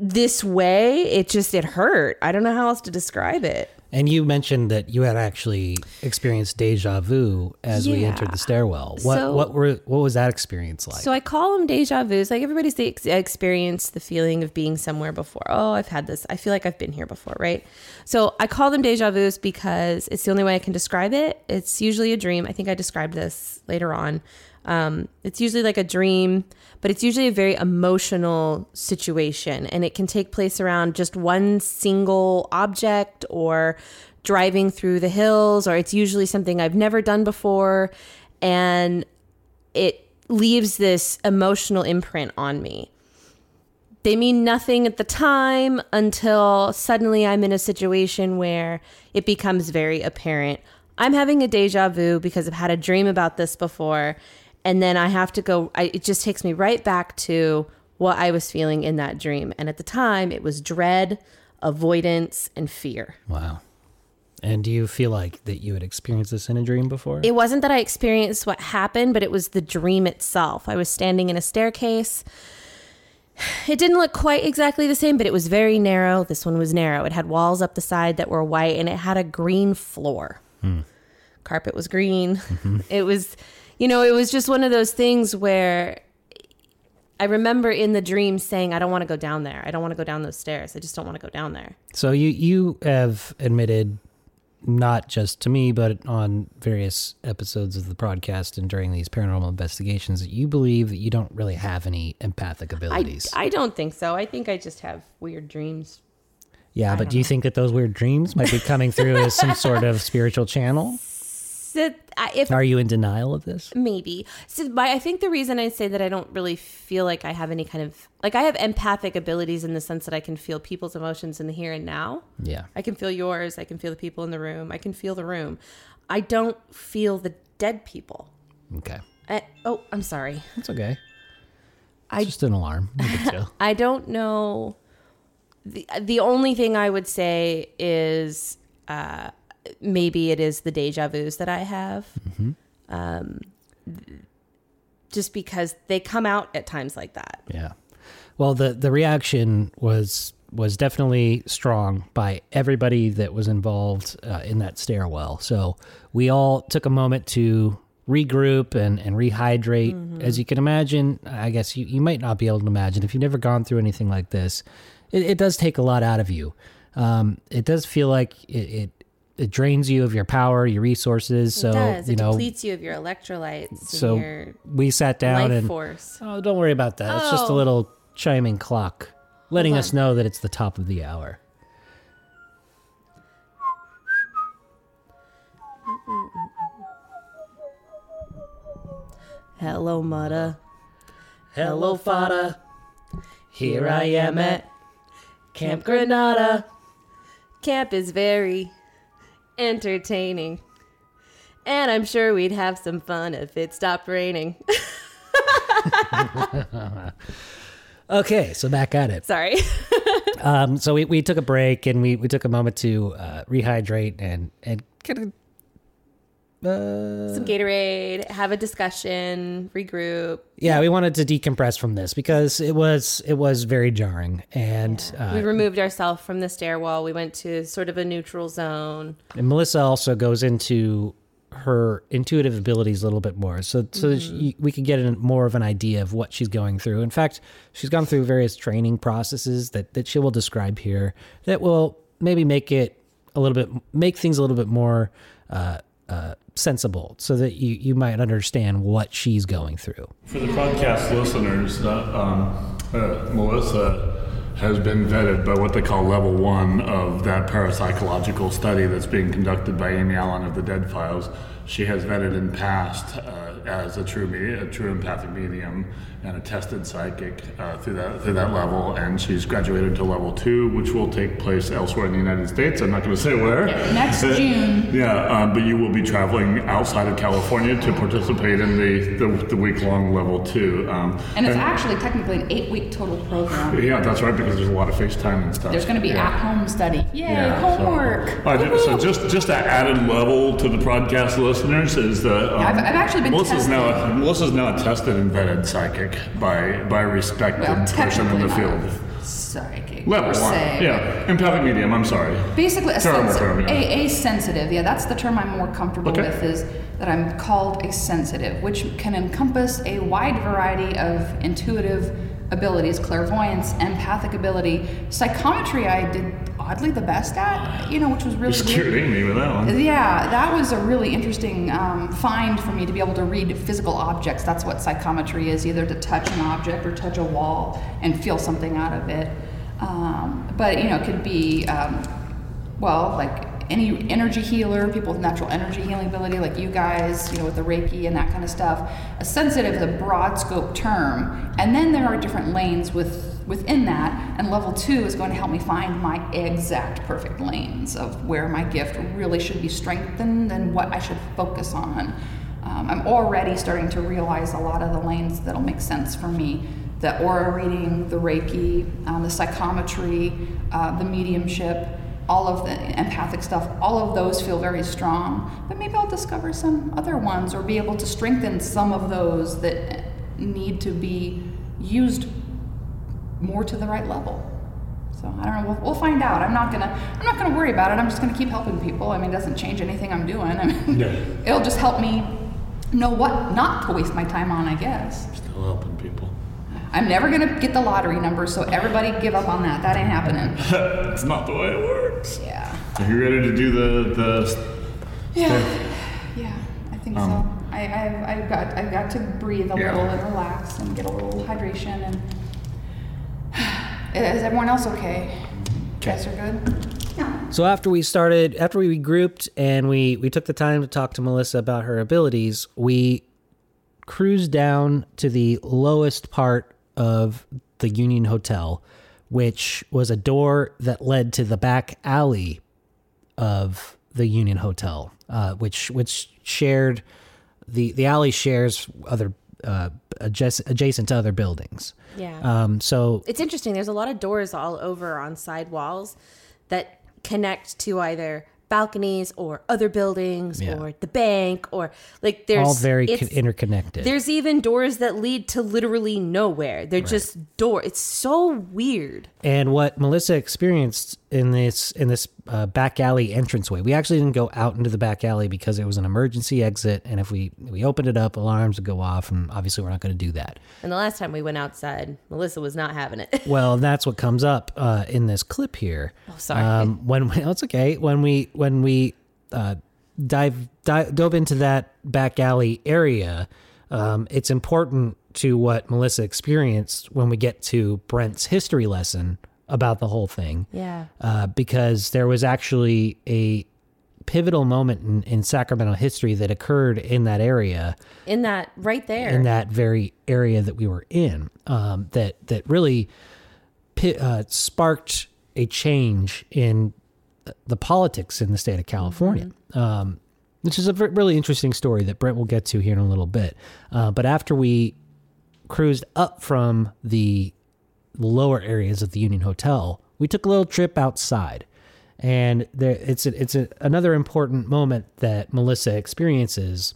this way, it just, it hurt. I don't know how else to describe it. And you mentioned that you had actually experienced deja vu as yeah. we entered the stairwell. What so, what were what was that experience like? So I call them deja vus. Like, everybody's experienced the feeling of being somewhere before. Oh, I've had this. I feel like I've been here before, right? So I call them deja vus because it's the only way I can describe it. It's usually a dream. I think I described this later on. Um, it's usually like a dream, but it's usually a very emotional situation, and it can take place around just one single object or driving through the hills, or it's usually something I've never done before, and it leaves this emotional imprint on me. They mean nothing at the time until suddenly I'm in a situation where it becomes very apparent. I'm having a deja vu because I've had a dream about this before. And then I have to go, I, it just takes me right back to what I was feeling in that dream. And at the time, it was dread, avoidance, and fear. Wow. And do you feel like that you had experienced this in a dream before? It wasn't that I experienced what happened, but it was the dream itself. I was standing in a staircase. It didn't look quite exactly the same, but it was very narrow. This one was narrow. It had walls up the side that were white, and it had a green floor. Hmm. Carpet was green. Mm-hmm. It was... You know, it was just one of those things where I remember in the dream saying, I don't want to go down there. I don't want to go down those stairs. I just don't want to go down there. So you, you have admitted, not just to me, but on various episodes of the podcast and during these paranormal investigations, that you believe that you don't really have any empathic abilities. I, I don't think so. I think I just have weird dreams. Yeah, I but do know. You think that those weird dreams might be coming through as some sort of spiritual channel? That I, if, Are you in denial of this? Maybe. So my, I think the reason I say that I don't really feel like I have any kind of... Like, I have empathic abilities in the sense that I can feel people's emotions in the here and now. Yeah. I can feel yours. I can feel the people in the room. I can feel the room. I don't feel the dead people. Okay. I, oh, I'm sorry. That's okay. It's I, just an alarm. I don't know. The, the only thing I would say is... Uh, maybe it is the deja vus that I have. Mm-hmm. Um, just because they come out at times like that. Yeah. Well, the, the reaction was, was definitely strong by everybody that was involved uh, in that stairwell. So we all took a moment to regroup and, and rehydrate. Mm-hmm. As you can imagine, I guess you, you might not be able to imagine if you've never gone through anything like this, it, it does take a lot out of you. Um, it does feel like it, it It drains you of your power, your resources. So, it does. It you know, depletes you of your electrolytes. So and your we sat down life and force. Oh, don't worry about that. Oh. It's just a little chiming clock, letting us know that it's the top of the hour. Hello, Mudda. Hello, Fada. Here I am at Camp Granada. Camp is very entertaining, and I'm sure we'd have some fun if it stopped raining. Okay, so back at it. Sorry. Um, so we, we took a break and we, we took a moment to uh, rehydrate and, and kind of... Uh, some Gatorade, have a discussion, regroup. Yeah, we wanted to decompress from this because it was it was very jarring. And yeah. uh, we removed ourselves from the stairwell. We went to sort of a neutral zone. And Melissa also goes into her intuitive abilities a little bit more, so so mm-hmm. she, we could get in more of an idea of what she's going through. In fact, she's gone through various training processes that that she will describe here that will maybe make it a little bit make things a little bit more. Uh, Uh, sensible so that you, you might understand what she's going through. For the podcast listeners, uh, um, uh, Melissa has been vetted by what they call level one of that parapsychological study that's being conducted by Amy Allen of the Dead Files. She has vetted and passed uh, as a true media, a true empathic medium and a tested psychic uh, through that through that level, and she's graduated to level two, which will take place elsewhere in the United States. I'm not going to say where. Next but, June. Yeah, uh, but you will be traveling outside of California to participate in the, the, the week-long level two. Um, and it's and, actually technically an eight-week total program. Yeah, that's right, because there's a lot of FaceTime and stuff. There's going to be yeah. at-home study. Yay, yeah, homework. So, uh, so just just that added level to the podcast list. Listeners is the um, I've, I've actually been Melissa's tested. now a, Melissa's now a tested and vetted psychic by by respected well, person in the field. Psychic. Level one. Yeah. Empathic medium, I'm sorry. Basically a term sensitive. Term, yeah. a, a sensitive, yeah, that's the term I'm more comfortable okay. with, is that I'm called a sensitive, which can encompass a wide variety of intuitive abilities, clairvoyance, empathic ability. Psychometry I did oddly the best at, you know, which was really You're scared weird. me with that one. Yeah, that was a really interesting um, find for me, to be able to read physical objects. That's what psychometry is, either to touch an object or touch a wall and feel something out of it. Um, but, you know, it could be, um, well, like any energy healer, people with natural energy healing ability, like you guys, you know, with the Reiki and that kind of stuff. A sensitive is a broad scope term. And then there are different lanes with within that, and level two is going to help me find my exact perfect lanes of where my gift really should be strengthened and what I should focus on. Um, I'm already starting to realize a lot of the lanes that'll make sense for me. The aura reading, the Reiki, um, the psychometry, uh, the mediumship, all of the empathic stuff, all of those feel very strong, but maybe I'll discover some other ones or be able to strengthen some of those that need to be used more to the right level. So I don't know, we'll, we'll find out. I'm not gonna, I'm not gonna worry about it. I'm just gonna keep helping people. I mean, it doesn't change anything I'm doing. I mean, yeah. It'll just help me know what not to waste my time on, I guess. Still helping people. I'm never gonna get the lottery number, so everybody give up on that. That ain't happening. It's not the way it works. Yeah. Are you ready to do the the? Yeah, the... yeah, I think um, so. I, I've I've got I've got to breathe a yeah. little and relax and get a little hydration and. Is everyone else okay? You guys are good? Yeah. So after we started, after we regrouped and we, we took the time to talk to Melissa about her abilities, we cruised down to the lowest part of the Union Hotel, which was a door that led to the back alley of the Union Hotel, uh, which which shared, the, the alley shares other Uh, adjacent, adjacent to other buildings. Yeah. Um, so it's interesting. There's a lot of doors all over on side walls that connect to either balconies or other buildings yeah. or the bank or like there's all very con- interconnected. There's even doors that lead to literally nowhere. They're right. just door. It's so weird. And what Melissa experienced in this in this uh, back alley entranceway, we actually didn't go out into the back alley because it was an emergency exit, and if we we opened it up, alarms would go off, and obviously we're not going to do that. And the last time we went outside, Melissa was not having it. Well, that's what comes up uh, in this clip here. Oh, sorry. Um, when we, oh, it's okay. When we when we uh, dive, dive dove into that back alley area, um, it's important to what Melissa experienced when we get to Brent's history lesson about the whole thing. Yeah. Uh, because there was actually a pivotal moment in, in Sacramento history that occurred in that area. In that, right there. In that very area that we were in, um, that, that really uh, sparked a change in the politics in the state of California, mm-hmm. um, which is a v- really interesting story that Brent will get to here in a little bit. Uh, but after we cruised up from the lower areas of the Union Hotel, we took a little trip outside. And there, it's a, it's a, another important moment that Melissa experiences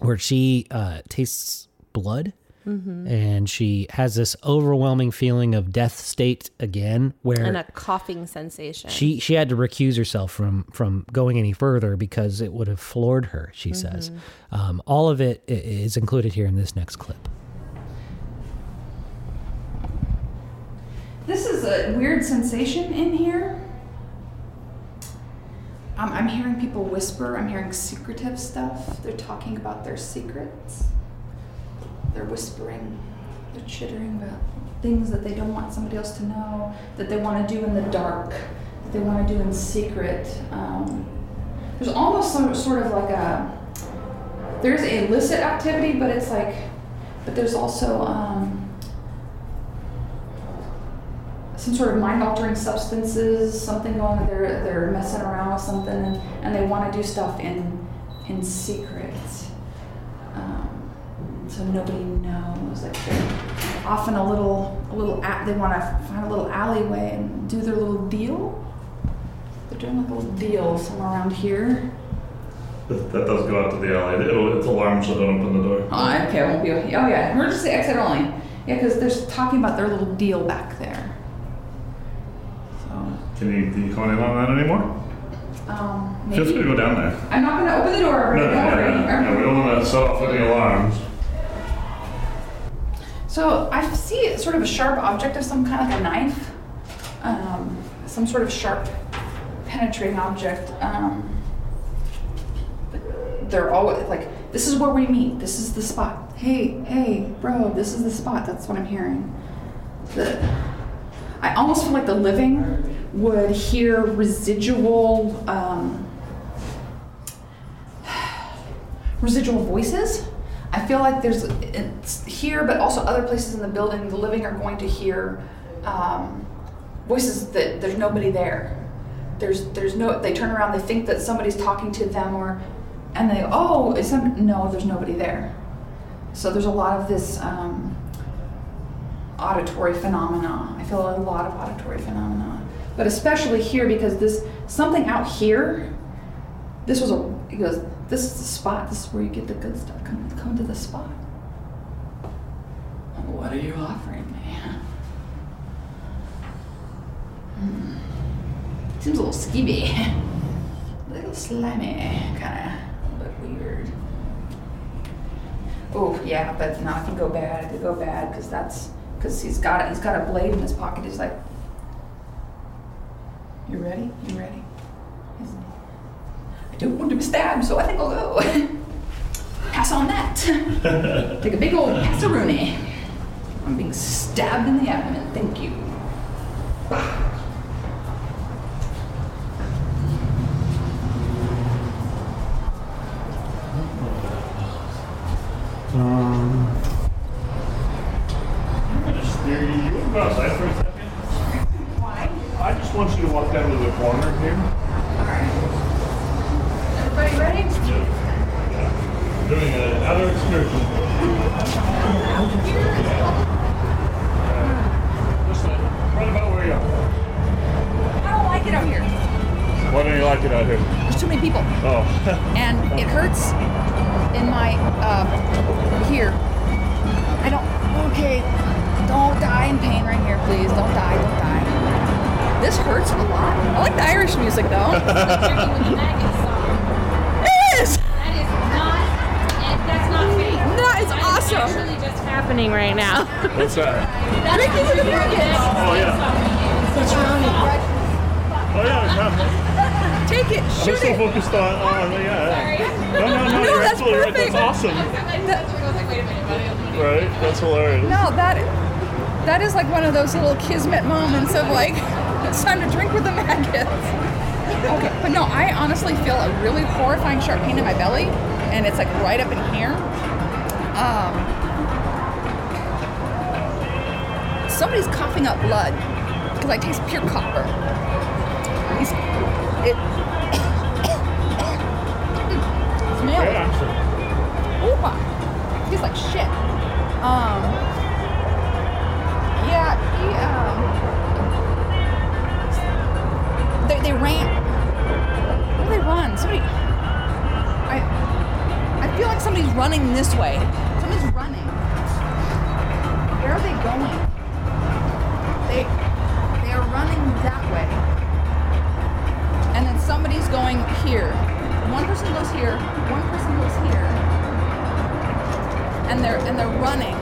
where she uh, tastes blood. Mm-hmm. And she has this overwhelming feeling of death state again, where and a coughing sensation. She she had to recuse herself from from going any further because it would have floored her. She mm-hmm. says, um, all of it is included here in this next clip. This is a weird sensation in here. Um, I'm hearing people whisper. I'm hearing secretive stuff. They're talking about their secrets. They're whispering, they're chittering about things that they don't want somebody else to know, that they want to do in the dark, that they want to do in secret. Um, there's almost some sort of like a, there's illicit activity, but it's like, but there's also um, some sort of mind-altering substances, something going on, they're, they're messing around with something, and, and they want to do stuff in, in secret. So nobody knows. Like they're often a little, a little. They want to find a little alleyway and do their little deal. They're doing like a little deal somewhere around here. That, that does go out to the alley. It'll, it's alarmed, so don't open the door. Oh, okay, I won't be. Oh yeah, emergency exit only. Yeah, because they're talking about their little deal back there. So. Can you can you comment on that anymore? Um, maybe. Feel free to go down there. I'm not going to open the door. No, no, no, no. We don't want to set off any alarms. So I see sort of a sharp object of some kind, like a knife, um, some sort of sharp, penetrating object. Um, but they're always like, this is where we meet. This is the spot. Hey, hey, bro, this is the spot. That's what I'm hearing. The, I almost feel like the living would hear residual, um, residual voices. I feel like there's, it's here, but also other places in the building, the living are going to hear um, voices that there's nobody there. There's there's no, they turn around, they think that somebody's talking to them or, and they, oh, it's some, no, there's nobody there. So there's a lot of this um, auditory phenomena. I feel a lot of auditory phenomena, but especially here because this, something out here, this was a, it goes, this is the spot. This is where you get the good stuff. Come, come to the spot. What are you offering, man? Mm. Seems a little skeevy, a little slimy, kind of, but weird. Oh yeah, but now it can go bad. It could go bad because that's because he's got it. He's got a blade in his pocket. He's like, you ready? You ready? Isn't he? I don't want to be stabbed, so I think I'll go. Pass on that. Take a big old passeroni. I'm being stabbed in the abdomen. Thank you. Um. I'm gonna steer you outside for a second. Why? I just want you to walk down to the corner here. Everybody ready? Yeah. Doing another excursion. Yeah. Just right about where you are. I don't like it out here. Why don't you like it out here? There's too many people. Oh. And it hurts in my, uh, here. I don't, okay, don't die in pain right here, please. Don't die, don't die. This hurts a lot. I like the Irish music, though. Actually just happening right now. What's that? That's Ricky with the maggots. Oh, yeah. It's running. Oh, yeah, it's happening. Take it, shoot it. I'm so focused on, on yeah. Sorry. No, no, no, no you're that's absolutely perfect. Right. That's awesome. I was like, wait a minute. Right? That's hilarious. No, that, that is like one of those little kismet moments of like, it's time to drink with the maggots. Okay, but no, I honestly feel a really horrifying sharp pain in my belly, and it's like right up in here. Um, somebody's coughing up blood because I taste pure copper. He's, it smells. Ooh, he's like shit. Um, yeah, he, um, Somebody's running this way. Somebody's running. Where are they going? They, they are running that way. And then somebody's going here. One person goes here. One person goes here. And they're and they're running.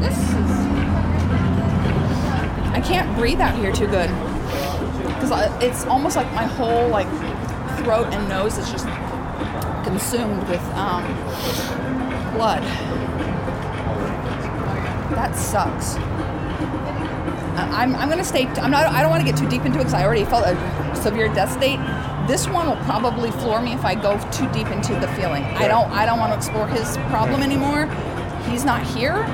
This is. I can't breathe out here too good. Because it's almost like my whole like throat and nose is just consumed with um, blood. That sucks. I'm I'm gonna stay. T- I'm not. I don't want to get too deep into it because I already felt a severe death state. This one will probably floor me if I go too deep into the feeling. I don't. I don't want to explore his problem anymore. He's not here.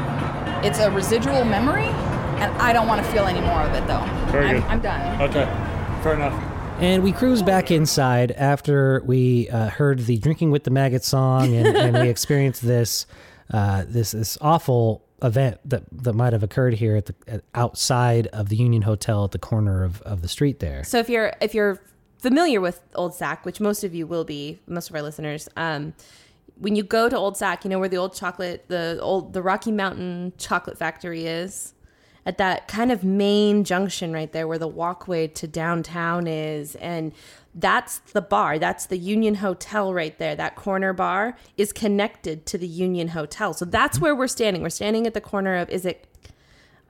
It's a residual memory, and I don't want to feel any more of it though. Very I'm, good. I'm done. Okay. Fair enough. And we cruise back inside after we uh, heard the Drinking with the Maggot song, and, and we experienced this uh, this this awful event that that might have occurred here at the at outside of the Union Hotel at the corner of, of the street there. So if you're if you're familiar with Old Sac, which most of you will be, most of our listeners, um, when you go to Old Sac, you know where the old chocolate, the old the Rocky Mountain Chocolate Factory is. At that kind of main junction right there where the walkway to downtown is. And that's the bar. That's the Union Hotel right there. That corner bar is connected to the Union Hotel. So that's where we're standing. We're standing at the corner of, is it,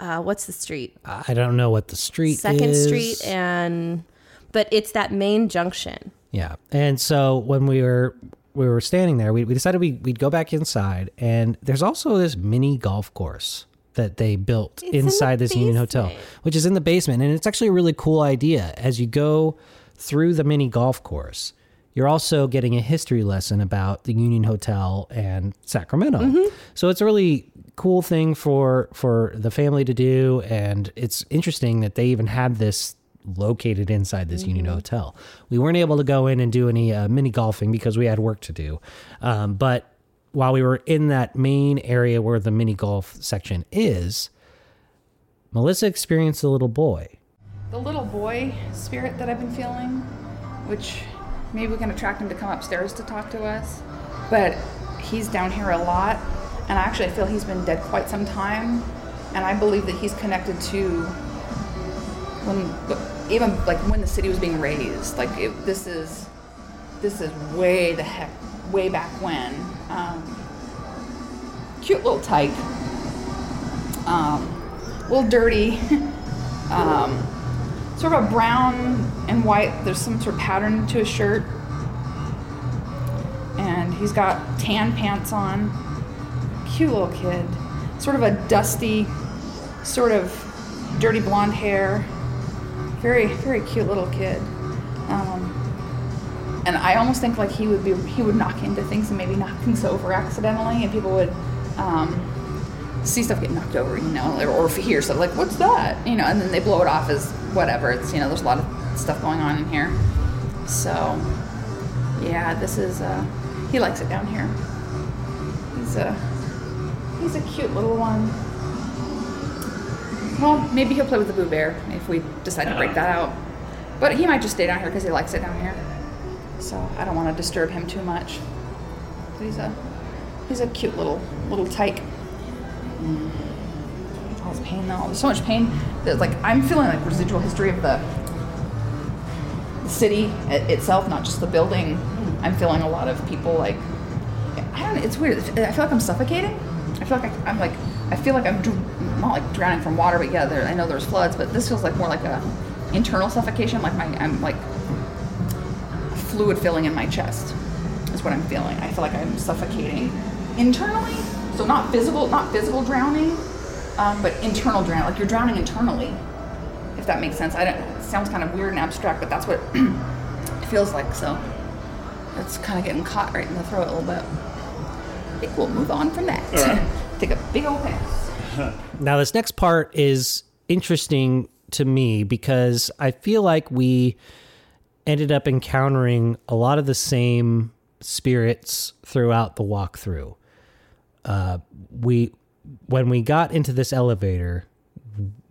uh, what's the street? I don't know what the street Second is. Second Street and, but it's that main junction. Yeah. And so when we were, we were standing there, we, we decided we, we'd go back inside. And there's also this mini golf course that they built it's inside in this basement. Union Hotel, which is in the basement. And it's actually a really cool idea. As you go through the mini golf course, you're also getting a history lesson about the Union Hotel and Sacramento. Mm-hmm. So it's a really cool thing for, for the family to do. And it's interesting that they even had this located inside this mm-hmm. Union Hotel. We weren't able to go in and do any uh, mini golfing because we had work to do. Um, but while we were in that main area where the mini golf section is, Melissa experienced the little boy. The little boy spirit that I've been feeling, which maybe we can attract him to come upstairs to talk to us, but he's down here a lot, and I actually feel he's been dead quite some time, and I believe that he's connected to when, even like when the city was being raised. Like it, this is, this is way the heck, way back when. Um, cute little type, um, a little dirty, um, sort of a brown and white, there's some sort of pattern to his shirt, and he's got tan pants on, cute little kid, sort of a dusty, sort of dirty blonde hair, very, very cute little kid. Um, And I almost think like he would be, he would knock into things and maybe knock things over accidentally, and people would um, see stuff get knocked over, you know, or, or hear stuff like, what's that? You know, and then they blow it off as whatever. It's, you know, there's a lot of stuff going on in here. So, yeah, this is, uh, he likes it down here. He's a, he's a cute little one. Well, maybe he'll play with the Boo Bear if we decide to break that out. But he might just stay down here because he likes it down here. So I don't want to disturb him too much. But he's a he's a cute little little tyke. Mm. All this pain though, there's so much pain that like I'm feeling like residual history of the city itself, not just the building. Mm. I'm feeling a lot of people like I don't. It's weird. I feel like I'm suffocating. I feel like I, I'm like I feel like I'm dr- not like drowning from water, but yeah, there, I know there's floods, but this feels like more like a internal suffocation. Like my I'm like. Fluid filling in my chest is what I'm feeling. I feel like I'm suffocating internally, so not physical, not physical drowning, um, but internal drowning. Like you're drowning internally, if that makes sense. I don't. It sounds kind of weird and abstract, but that's what it feels like. So it's kind of getting caught right in the throat a little bit. I think we'll move on from that. All right. Take a big old pass. Now this next part is interesting to me because I feel like we ended up encountering a lot of the same spirits throughout the walkthrough. Uh, we, when we got into this elevator,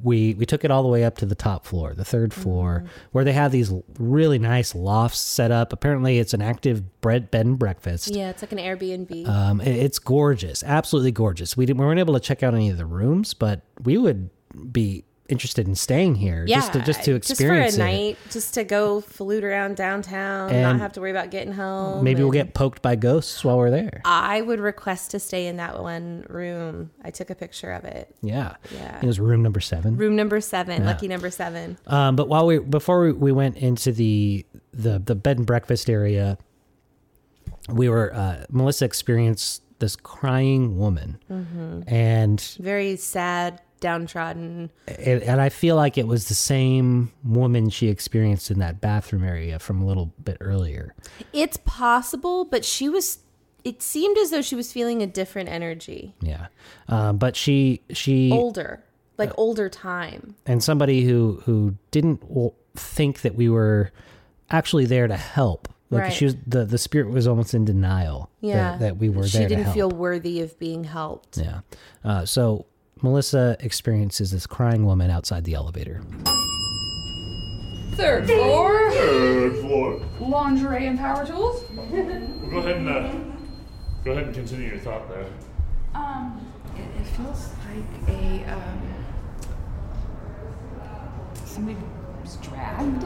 we we took it all the way up to the top floor, the third floor, mm-hmm. where they have these really nice lofts set up. Apparently, it's an active bread, bed and breakfast. Yeah, it's like an Airbnb. Um, it, it's gorgeous, absolutely gorgeous. We didn't, we weren't able to check out any of the rooms, but we would be interested in staying here, yeah, just to just to experience just for a it. night, just to go flute around downtown, and not have to worry about getting home. Maybe we'll get poked by ghosts while we're there. I would request to stay in that one room. I took a picture of it. Yeah, yeah. It was room number seven. Room number seven, yeah. Lucky number seven. Um, but while we before we, we went into the the the bed and breakfast area, we were uh, Melissa experienced this crying woman, mm-hmm. and very sad. Downtrodden, and, and I feel like it was the same woman she experienced in that bathroom area from a little bit earlier. It's possible, but she was. It seemed as though she was feeling a different energy. Yeah, um, but she she older, like uh, older time, and somebody who who didn't think that we were actually there to help. Like right. she was the the spirit was almost in denial. Yeah, that, that we were. She there didn't to help. feel worthy of being helped. Yeah, uh, so. Melissa experiences this crying woman outside the elevator. Third floor. Third floor. Lingerie and power tools. Well, go ahead and uh, go ahead and continue your thought there. Um, it, it feels like a um somebody was dragged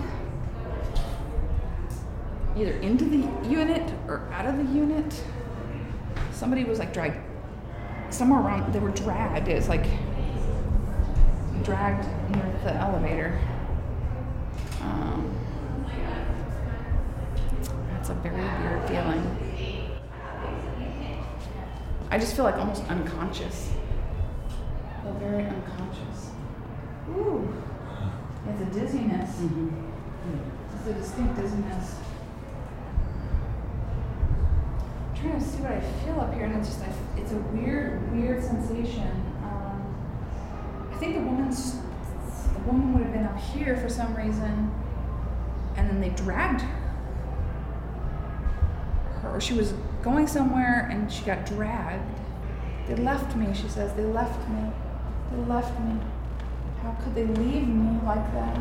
either into the unit or out of the unit. Somebody was like dragged. Somewhere around, they were dragged. It was like dragged near the elevator. Um, that's a very weird feeling. I just feel like almost unconscious. Feel very unconscious. Ooh, it's a dizziness. Mm-hmm. Mm-hmm. It's a distinct dizziness. I'm trying to see what I feel up here, and it's just, I, it's a weird, weird sensation. Um, I think the woman's, the woman would have been up here for some reason, and then they dragged her. Her, she was going somewhere, and she got dragged. They left me, she says, they left me, they left me. How could they leave me like that?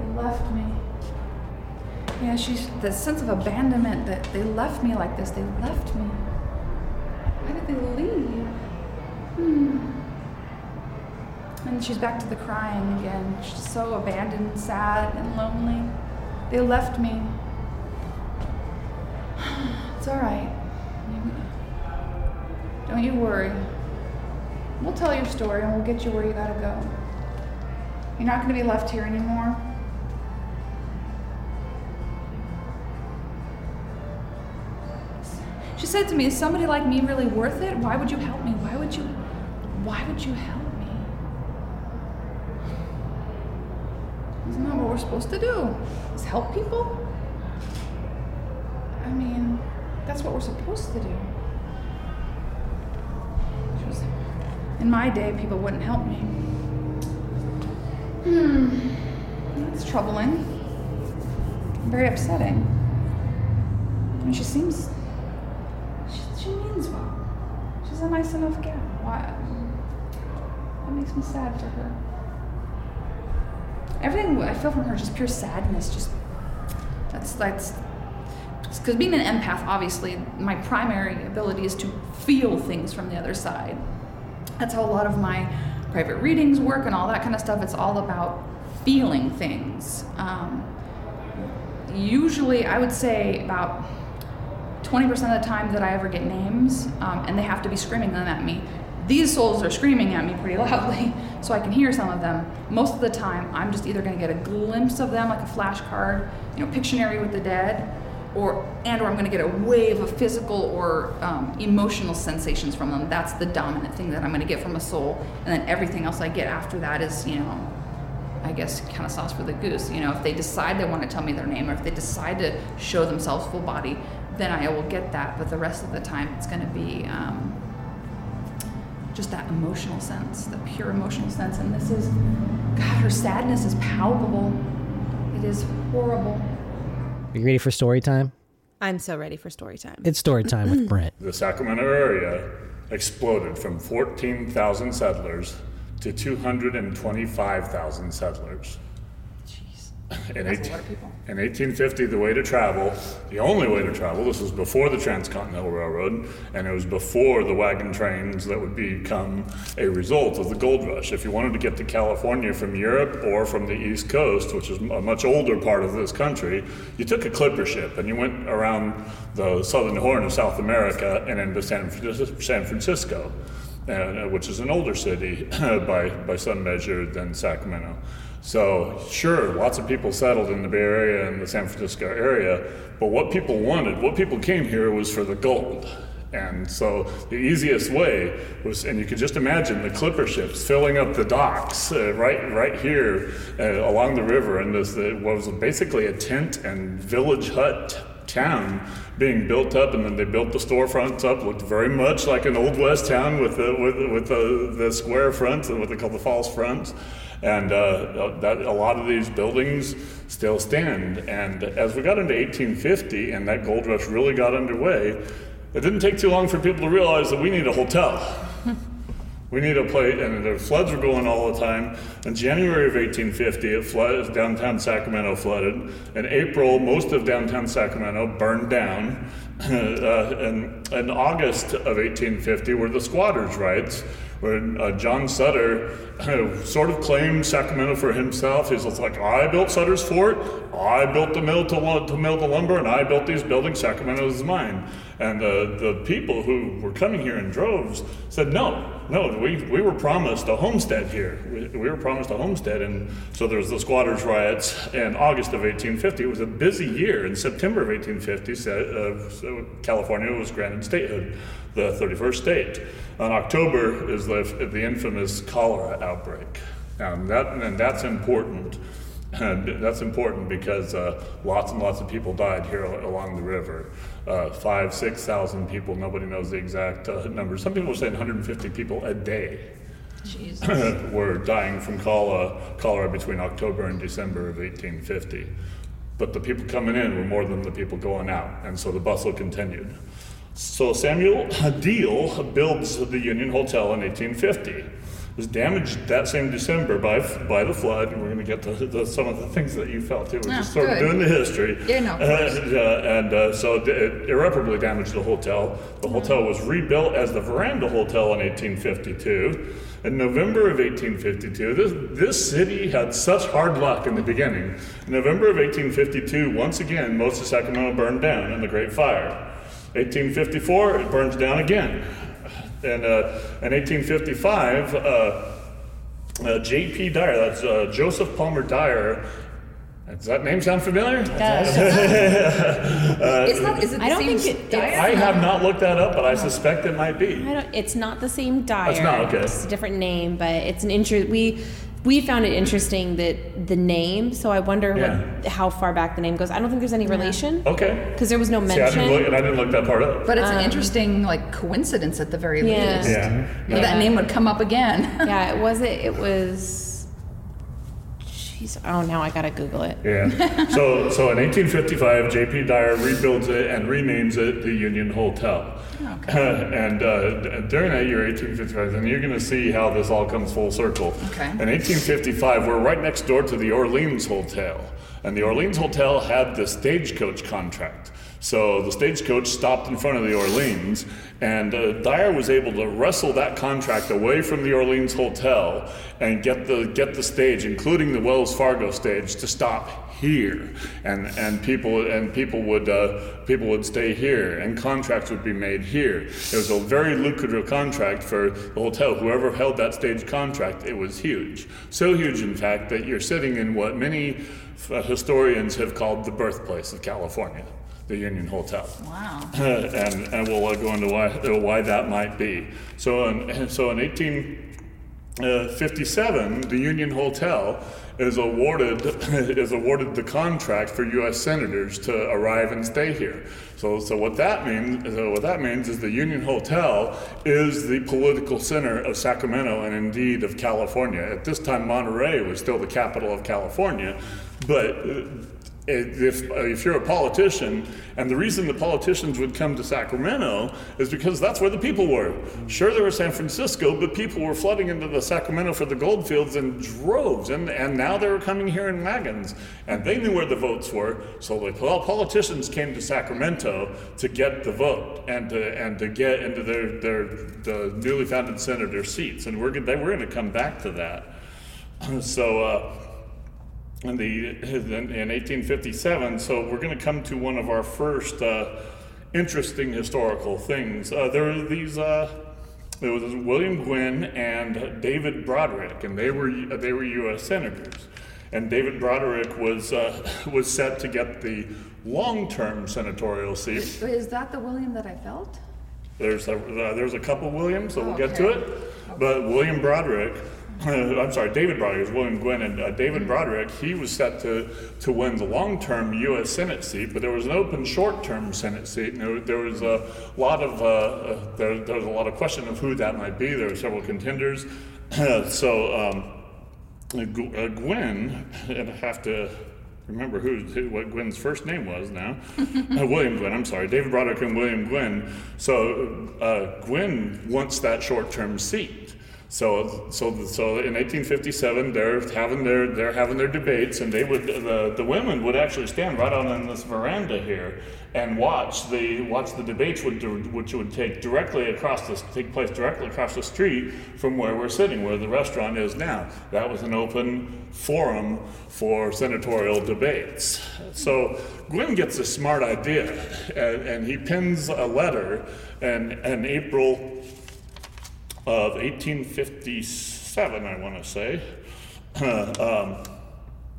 They left me. Yeah, she's the sense of abandonment that they left me like this. They left me. Why did they leave? Hmm. And she's back to the crying again. She's so abandoned, sad, and lonely. They left me. It's all right. Don't you worry. We'll tell your story and we'll get you where you gotta go. You're not gonna be left here anymore. She said to me, is somebody like me really worth it? Why would you help me? Why would you, why would you help me? Isn't that what we're supposed to do? Is help people? I mean, that's what we're supposed to do. She was, in my day, people wouldn't help me. Hmm, that's troubling. Very upsetting. I mean, she seems... She means well. She's a nice enough gal. Why? That makes me sad for her. Everything I feel from her is just pure sadness. Just that's that's because being an empath, obviously, my primary ability is to feel things from the other side. That's how a lot of my private readings work and all that kind of stuff. It's all about feeling things. Um, usually, I would say about twenty percent of the time that I ever get names, um, and they have to be screaming them at me. These souls are screaming at me pretty loudly, so I can hear some of them. Most of the time, I'm just either going to get a glimpse of them, like a flashcard, you know, Pictionary with the Dead, or and or I'm going to get a wave of physical or um, emotional sensations from them. That's the dominant thing that I'm going to get from a soul, and then everything else I get after that is, you know, I guess kind of sauce for the goose. You know, if they decide they want to tell me their name, or if they decide to show themselves full body, then I will get that, but the rest of the time it's going to be um, just that emotional sense, the pure emotional sense. And this is, God, her sadness is palpable. It is horrible. Are you ready for story time? I'm so ready for story time. It's story time with Brent. The Sacramento area exploded from fourteen thousand settlers to two hundred twenty-five thousand settlers. Jeez. In, eighteen, a lot of people. In eighteen fifty, the way to travel, the only way to travel, this was before the Transcontinental Railroad, and it was before the wagon trains that would become a result of the gold rush. If you wanted to get to California from Europe or from the East Coast, which is a much older part of this country, you took a clipper ship and you went around the southern horn of South America and into San, San Francisco. And, uh, which is an older city by by some measure than Sacramento. So sure, lots of people settled in the Bay Area and the San Francisco area, but what people wanted, what people came here was for the gold. And so the easiest way was, and you could just imagine the clipper ships filling up the docks uh, right right here uh, along the river, and this it was basically a tent and village hut town being built up, and then they built the storefronts up. Looked very much like an old west town with the with with the, the square fronts and what they call the false fronts, and uh, that a lot of these buildings still stand. And as we got into eighteen fifty and that gold rush really got underway, it didn't take too long for people to realize that we need a hotel. We need a place, and the floods were going all the time. In January of eighteen fifty, it flooded, downtown Sacramento flooded. In April, most of downtown Sacramento burned down. uh, and in August of eighteen fifty were the squatters' rights, where uh, John Sutter uh, sort of claimed Sacramento for himself. He's like, I built Sutter's Fort, I built the mill to, lo- to mill the lumber, and I built these buildings, Sacramento is mine. And uh, the people who were coming here in droves said, no, no, we, we were promised a homestead here. We, we were promised a homestead. And so there was the squatters' riots in August of eighteen fifty. It was a busy year. In September of eighteen fifty, uh, California was granted statehood, the thirty-first state. On October is the, the infamous cholera outbreak. And, that, and that's important. And that's important because uh, lots and lots of people died here along the river. Uh, five, six thousand people, nobody knows the exact uh, number. Some people are saying one hundred fifty people a day were dying from cholera, cholera between October and December of eighteen fifty. But the people coming in were more than the people going out, and so the bustle continued. So Samuel Haddiel builds the Union Hotel in eighteen fifty. Was damaged that same December by by the flood, and we're going to get to the, some of the things that you felt too. We're oh, just sort good. of doing the history. Yeah, no, of course. And, uh, and uh, so it irreparably damaged the hotel. The mm-hmm. hotel was rebuilt as the Veranda Hotel in eighteen fifty-two. In November of eighteen fifty-two, this, this city had such hard luck in the beginning. In November of eighteen fifty-two, once again, most of Sacramento burned down in the Great Fire. eighteen fifty-four, it burns down again. And uh, in eighteen fifty-five, uh, uh, J P Dyer, that's uh, Joseph Palmer Dyer. Does that name sound familiar? Does. uh, it's not, is it the I don't same think it, Dyer? I have not looked that up, but I suspect it might be. I don't, it's not the same Dyer. It's not, okay. It's a different name, but it's an interest. We we found it interesting that the name, so I wonder yeah. what, how far back the name goes. I don't think there's any relation. Okay. Because there was no mention. See, I didn't look, I didn't look that part up. But it's um, an interesting like coincidence at the very yeah. least. Yeah. yeah. That name would come up again. yeah, it wasn't, it was... Oh, now I gotta Google it. Yeah. So, so in eighteen fifty-five, J P Dyer rebuilds it and renames it the Union Hotel. Okay. Uh, and uh, during that year, eighteen fifty-five, and you're gonna see how this all comes full circle. Okay. In eighteen fifty-five, we're right next door to the Orleans Hotel, and the Orleans Hotel had the stagecoach contract. So the stagecoach stopped in front of the Orleans, and uh, Dyer was able to wrestle that contract away from the Orleans Hotel and get the get the stage, including the Wells Fargo stage, to stop here. And and people and people would uh, people would stay here, and contracts would be made here. It was a very lucrative contract for the hotel. Whoever held that stage contract, it was huge. So huge, in fact, that you're sitting in what many uh, historians have called the birthplace of California. The Union Hotel. Wow. Uh, and, and we'll uh, go into why uh, why that might be. So in, so in eighteen fifty-seven, the Union Hotel is awarded is awarded the contract for U S senators to arrive and stay here. So so what that means so what that means is the Union Hotel is the political center of Sacramento and indeed of California. At this time, Monterey was still the capital of California, but. Uh, If, if you're a politician, and the reason the politicians would come to Sacramento is because that's where the people were. Sure, there was San Francisco, but people were flooding into the Sacramento for the gold fields in droves, and, and now they were coming here in wagons. And they knew where the votes were, so the all politicians came to Sacramento to get the vote and to, and to get into their, their the newly founded senator seats. And we're, they, we're going to come back to that. So... Uh, In, the, in eighteen fifty-seven, so we're going to come to one of our first uh, interesting historical things. Uh, there were these, uh, there was William Gwin and David Broderick, and they were they were U S senators. And David Broderick was uh, was set to get the long-term senatorial seat. Is, is that the William that I felt? There's a, uh, there's a couple Williams, so oh, we'll okay. get to it. Okay. But William Broderick. Uh, I'm sorry, David Broderick, is William Gwin, and uh, David Broderick, he was set to, to win the long-term U S Senate seat, but there was an open short-term Senate seat, and there, there was a lot of, uh, uh, there, there was a lot of question of who that might be. There were several contenders. so, um, uh, Gwin, and I have to remember who, who what Gwyn's first name was now, uh, William Gwin, I'm sorry, David Broderick and William Gwin. So, uh, Gwin wants that short-term seat. So, so, so in eighteen fifty-seven, they're having their they're having their debates, and they would the, the women would actually stand right out on this veranda here and watch the watch the debates, would which would take directly across this take place directly across the street from where we're sitting, where the restaurant is now. That was an open forum for senatorial debates. So Gwin gets a smart idea, and, and he pens a letter, and in April of eighteen fifty-seven, I want to say, uh, um,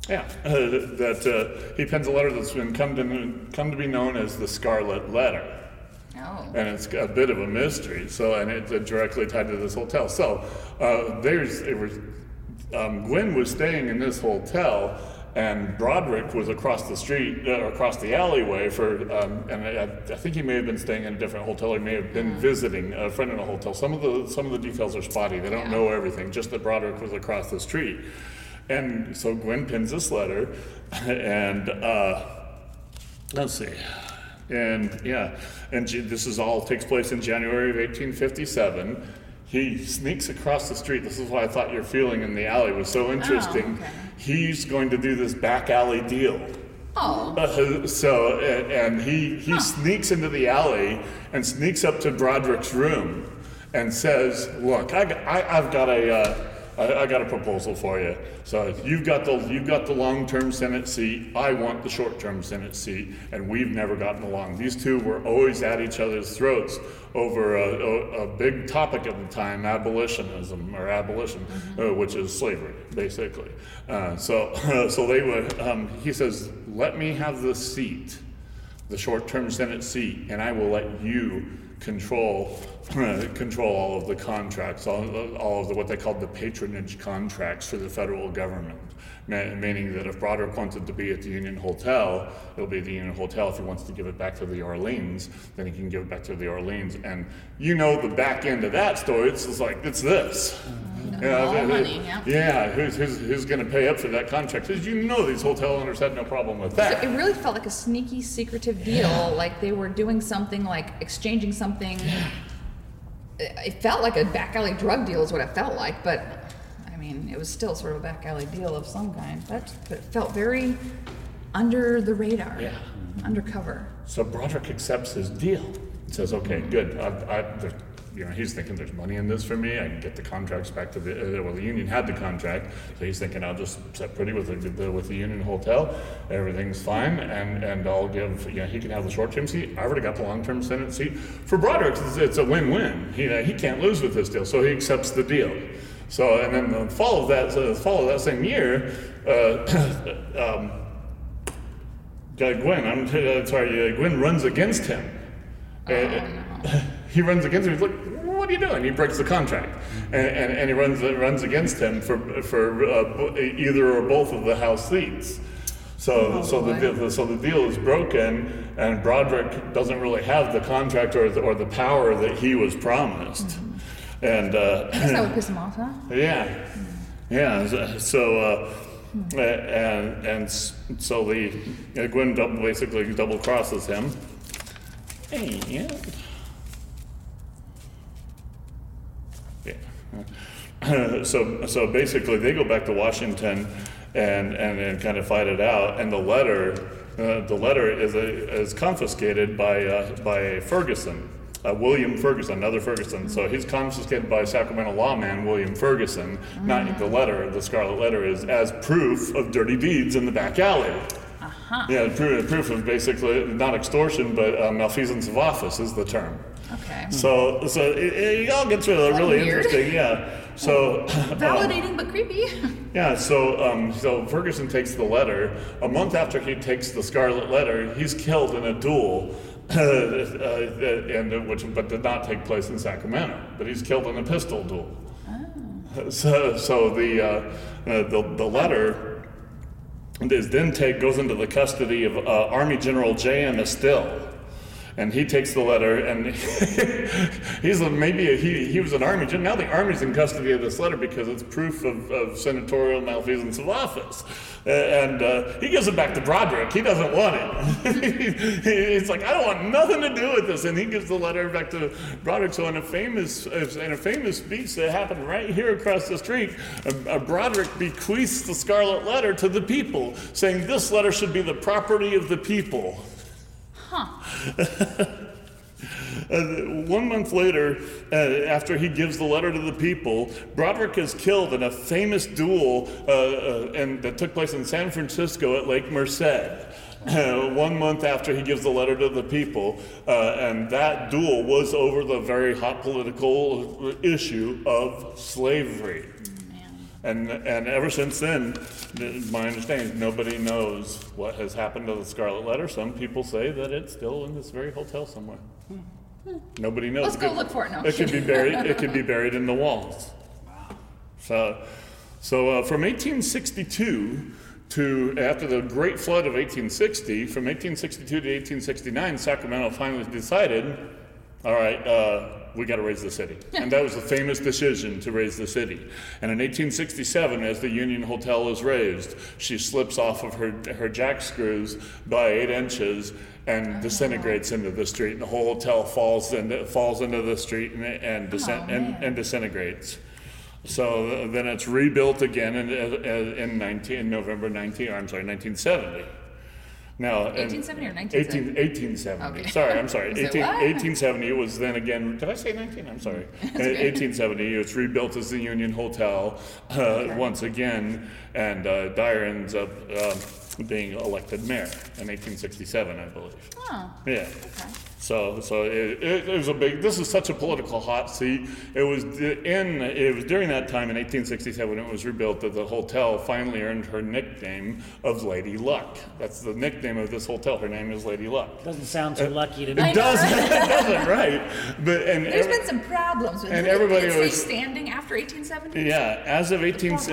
yeah, uh, that uh, he pens a letter that's been come to come to be known as the Scarlet Letter. Oh. And it's a bit of a mystery. So, and it's directly tied to this hotel. So, uh, there's it was um, Gwin was staying in this hotel, and Broderick was across the street, uh, across the alleyway for, um, and I, I think he may have been staying in a different hotel. He may have been yeah. visiting a friend in a hotel. Some of the some of the details are spotty. They don't yeah. know everything, just that Broderick was across the street. And so Gwin pins this letter, and uh, let's see. And yeah, and this is all takes place in January of eighteen fifty-seven. He sneaks across the street. This is why I thought your feeling in the alley was so interesting. Oh, okay. He's going to do this back alley deal. Oh. Uh, so, and, and he, he huh. sneaks into the alley and sneaks up to Broderick's room and says, "Look, I, I, I've got a, uh, I, I got a proposal for you. So you've got the you've got the long-term Senate seat. I want the short-term Senate seat, and we've never gotten along. These two were always at each other's throats." Over a, a, a big topic at the time, abolitionism or abolition, mm-hmm. uh, which is slavery, basically. Uh, so, uh, so they would. Um, he says, "Let me have the seat, the short-term Senate seat, and I will let you control uh, control all of the contracts, all, all of the what they called the patronage contracts for the federal government." Meaning that if Broderick wanted to be at the Union Hotel, it'll be the Union Hotel. If he wants to give it back to the Orleans, then he can give it back to the Orleans. And you know the back end of that story. It's just like, it's this. No, you know, it, money, it, yeah. yeah, who's, who's, who's going to pay up for that contract? Because you know these hotel owners had no problem with that. So it really felt like a sneaky, secretive deal, yeah. like they were doing something, like exchanging something. Yeah. It felt like a back alley drug deal is what it felt like, but... I mean, it was still sort of a back alley deal of some kind, but, but it felt very under the radar, yeah. undercover. So Broderick accepts his deal. He says, "Okay, good. I, I, you know, he's thinking there's money in this for me. I can get the contracts back to the uh, well. The union had the contract, so he's thinking I'll just set pretty with the with the Union Hotel. Everything's fine, and, and I'll give. You know, he can have the short-term seat. I already got the long-term Senate seat. For Broderick, it's, it's a win-win. He uh, he can't lose with this deal, so he accepts the deal." So, and then the fall of that, so the fall of that same year, uh, um, Gwin, I'm uh, sorry, uh, Gwin runs against him. Oh, and, no. He runs against him. He's like, "What are you doing?" He breaks the contract, and, and, and he runs runs against him for for uh, either or both of the House seats. So, oh, so boy. the deal, so the deal is broken, and Broderick doesn't really have the contract or the, or the power that he was promised. Mm-hmm. And uh, I guess that would piss him off, huh? Yeah, yeah. So, uh, Hmm. And and so the uh, Gwin double, basically double crosses him. And yeah. Uh, so so basically they go back to Washington and and, and kind of fight it out. And the letter uh, the letter is a, is confiscated by uh, by Ferguson. Uh, William Ferguson, another Ferguson. So he's confiscated by Sacramento lawman William Ferguson. Uh-huh. Not the letter, the scarlet letter, is as proof of dirty deeds in the back alley. Uh-huh. Yeah, proof, proof of basically not extortion, but uh, malfeasance of office is the term. Okay. So, so it, it all gets really, really interesting. Yeah. So validating um, but creepy. Yeah. So, um, so Ferguson takes the letter. A month after he takes the scarlet letter, he's killed in a duel. Uh, uh, and which, but did not take place in Sacramento. But he's killed in a pistol duel. Oh. So, so the uh, the the letter is then take goes into the custody of uh, Army General J M Estill, and he takes the letter, and he's a, maybe a, he he was an Army general. Now the Army's in custody of this letter because it's proof of, of senatorial malfeasance of office. And uh, he gives it back to Broderick. He doesn't want it. He's like, I don't want nothing to do with this. And he gives the letter back to Broderick. So in a famous in a famous speech that happened right here across the street, a, a Broderick bequeaths the scarlet letter to the people, saying this letter should be the property of the people. Huh. Uh, one month later, uh, after he gives the letter to the people, Broderick is killed in a famous duel uh, uh, and that took place in San Francisco at Lake Merced. Uh, one month after he gives the letter to the people, uh, and that duel was over the very hot political issue of slavery. And and ever since then, my understanding, nobody knows what has happened to the scarlet letter. Some people say that it's still in this very hotel somewhere. Hmm. Nobody knows. Let's it go could, look for it now. It could be buried. It could be buried in the walls. Wow. So, so uh, from eighteen sixty-two to after the Great Flood of eighteen sixty, from eighteen sixty-two to eighteen sixty-nine, Sacramento finally decided, all right. Uh, We got to raise the city. And that was the famous decision to raise the city. And in eighteen sixty-seven, as the Union Hotel is raised, she slips off of her her jack screws by eight inches and disintegrates into the street. And the whole hotel falls into, falls into the street and and, disen- oh, and, and disintegrates. So then it's rebuilt again in in, nineteen November nineteen. I'm sorry, nineteen seventy. Now, eighteen seventy or nineteen seventy? eighteen, eighteen seventy. Okay. Sorry, I'm sorry. eighteen, eighteen seventy, it was then again, did I say nineteen? I'm sorry. eighteen seventy, it's rebuilt as the Union Hotel uh, okay. once again, and uh, Dyer ends up uh, being elected mayor in eighteen sixty-seven, I believe. Oh. Yeah. Okay. So, so it, it, it was a big. This is such a political hot seat. It was in. It was during that time in eighteen sixty-seven when it was rebuilt that the hotel finally earned her nickname of Lady Luck. That's the nickname of this hotel. Her name is Lady Luck. Doesn't sound too uh, lucky to me. It doesn't. It doesn't, right? But and there's every, been some problems with and everybody was standing after eighteen seventy. Yeah, as of eighteen as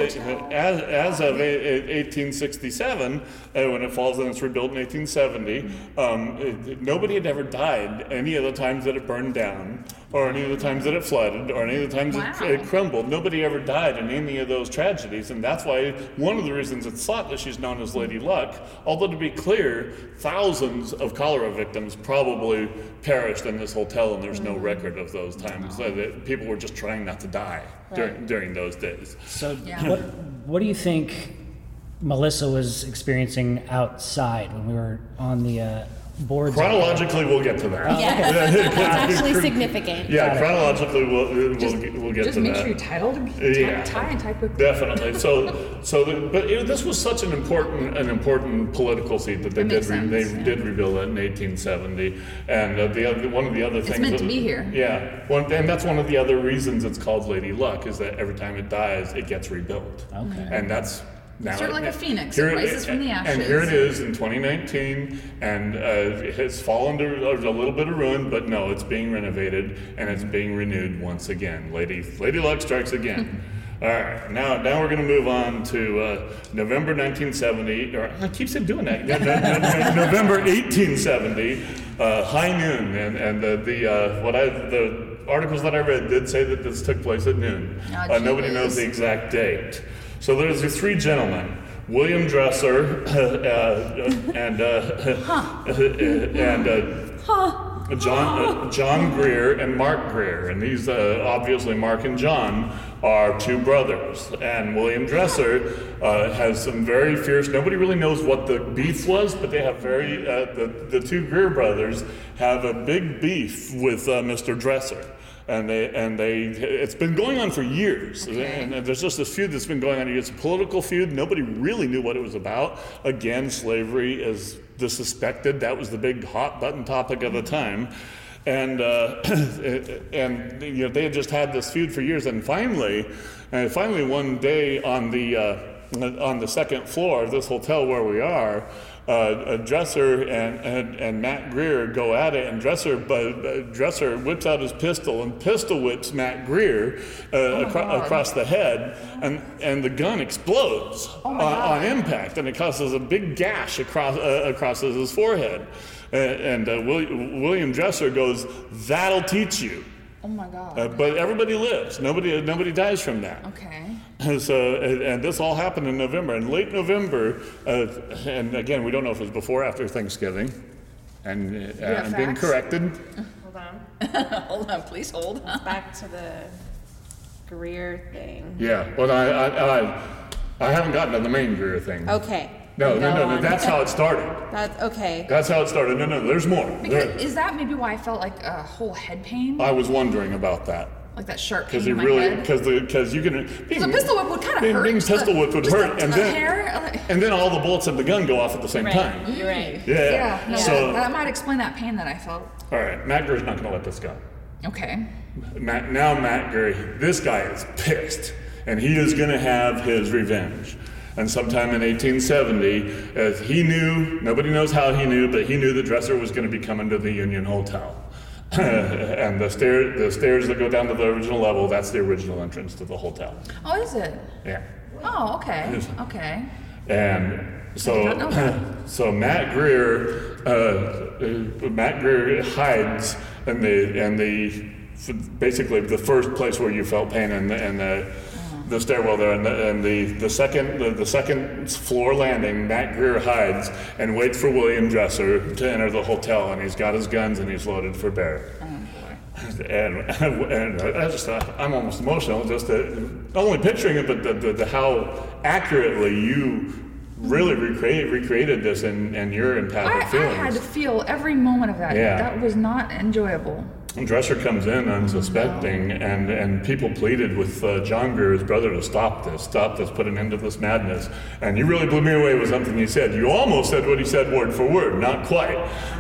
as of eighteen sixty-seven, uh, when it falls and it's rebuilt in eighteen seventy, um, it, nobody had ever died. Any of the times that it burned down, or any of the times that it flooded, or any of the times wow. it, it crumbled. Nobody ever died in any of those tragedies, and that's why one of the reasons it's thought that she's known as Lady Luck, although to be clear, thousands of cholera victims probably perished in this hotel, and there's no record of those times. Wow. People were just trying not to die right. during, during those days. So yeah. what, what do you think Melissa was experiencing outside when we were on the... Uh, Chronologically, we'll get to that. Yeah, it's actually significant. Yeah, chronologically, we'll we'll, just, we'll get to that. Just make sure you title and yeah, tie and tie quickly. Definitely. So, so, the, but it, this was such an important an important political seat that they that did sense, re, they yeah. did rebuild it in eighteen seventy, and uh, the other, one of the other things. It's meant that, to be here. Yeah, one, and that's one of the other reasons it's called Lady Luck is that every time it dies, it gets rebuilt. Okay. And that's. Now, sort of like a phoenix, it rises from the ashes. And here it is in twenty nineteen, and uh, it has fallen to a little bit of ruin, but no, it's being renovated, and it's being renewed once again. Lady Lady Luck strikes again. All right, now now we're going to move on to uh, November nineteen seventy, or I keep doing that, November eighteen seventy, uh, high noon, and, and the, the uh, what I the articles that I read did say that this took place at noon. Uh, nobody knows the exact date. So there's these three gentlemen, William Dresser uh, uh, and uh, huh. and uh, huh. John uh, John Greer and Mark Greer, and these uh, obviously Mark and John are two brothers. And William Dresser uh, has some very fierce. Nobody really knows what the beef was, but they have very uh, the the two Greer brothers have a big beef with uh, Mister Dresser. And they and they, it's been going on for years. Okay. And, and there's just this feud that's been going on. It's a political feud. Nobody really knew what it was about. Again, slavery is the suspected. That was the big hot button topic of the time. And uh, and you know, they had just had this feud for years. And finally, and finally, one day on the uh, on the second floor of this hotel where we are. Uh, Dresser and, and, and Matt Greer go at it, and Dresser uh, Dresser whips out his pistol and pistol whips Matt Greer uh, oh acro- across the head, and, and the gun explodes oh on, on impact, and it causes a big gash across uh, across his forehead. And, and uh, William, William Dresser goes, "That'll teach you." Oh my God! Uh, but everybody lives. Nobody nobody dies from that. Okay. And so, and, and this all happened in November, in late November, uh, and again, we don't know if it was before or after Thanksgiving, and uh, I'm being corrected. Hold on. Hold on, please hold on. Back to the Greer thing. Yeah, well, I I, I, I haven't gotten to the main Greer thing. Okay. No, no, no, no, that's how it started. That's okay. That's how it started. No, no, there's more. Because there. Is that maybe why I felt like a whole head pain? I was wondering about that. Like that sharp pain in my really, head? Because the because you can... Because a pistol whip would kind of hurt. Being pistol whipped would hurt. And then, hair, and then all the bullets of the gun go off at the same right. time. You're right. Yeah. yeah no, so, that, that might explain that pain that I felt. All right, Matt Greer's not going to let this go. Okay. Matt, now Matt Greer, this guy is pissed, and he is going to have his revenge. And sometime in eighteen seventy, as he knew, nobody knows how he knew, but he knew the Dresser was going to be coming to the Union Hotel. And the, stair, the stairs that go down to the original level, that's the original entrance to the hotel. Oh, is it? Yeah. Oh, okay. Okay. And so, so Matt Greer, uh, Matt Greer hides in the, in the, basically the first place where you felt pain in the, in the the stairwell there, and the, and the, the second the, the second floor landing, Matt Greer hides and waits for William Dresser to enter the hotel, and he's got his guns and he's loaded for bear. Oh, boy. And, and I just I'm almost emotional just to, not only picturing it, but the, the, the how accurately you really recreated recreated this and, and your empathic I, feelings. I had to feel every moment of that. Yeah. That was not enjoyable. Dresser comes in unsuspecting, and, and people pleaded with uh, John Greer, his brother, to stop this, stop this, put an end to this madness. And you really blew me away with something you said. You almost said what he said word for word, not quite.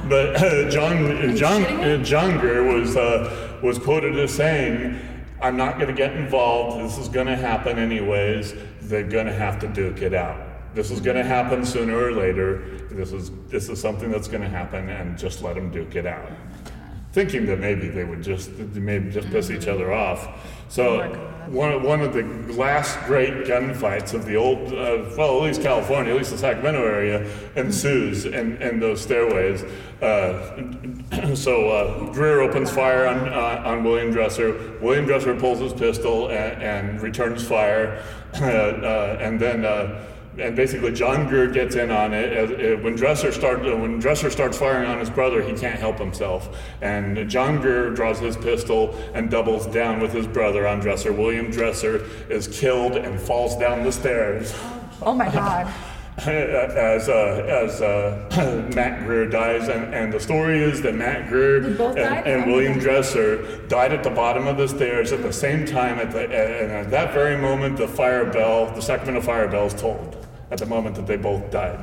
But uh, John John uh, John Greer was uh, was quoted as saying, "I'm not going to get involved. This is going to happen anyways. They're going to have to duke it out. This is going to happen sooner or later. This is this is something that's going to happen, and just let them duke it out." Thinking that maybe they would just maybe just piss each other off. So oh one, one of the last great gunfights of the old, uh, well, at least California, at least the Sacramento area, ensues in, in those stairways. Uh, so uh, Greer opens fire on uh, on William Dresser. William Dresser pulls his pistol and, and returns fire, uh, uh, and then. Uh, And basically, John Greer gets in on it. When Dresser starts, when Dresser starts firing on his brother, he can't help himself. And John Greer draws his pistol and doubles down with his brother on Dresser. William Dresser is killed and falls down the stairs. Oh my God! as uh, as uh, Matt Greer dies, and, and the story is that Matt Greer and, and William Dresser died at the bottom of the stairs at the same time. At the and at that very moment, the fire bell, the Sacramento fire bell, is tolled. At the moment that they both died.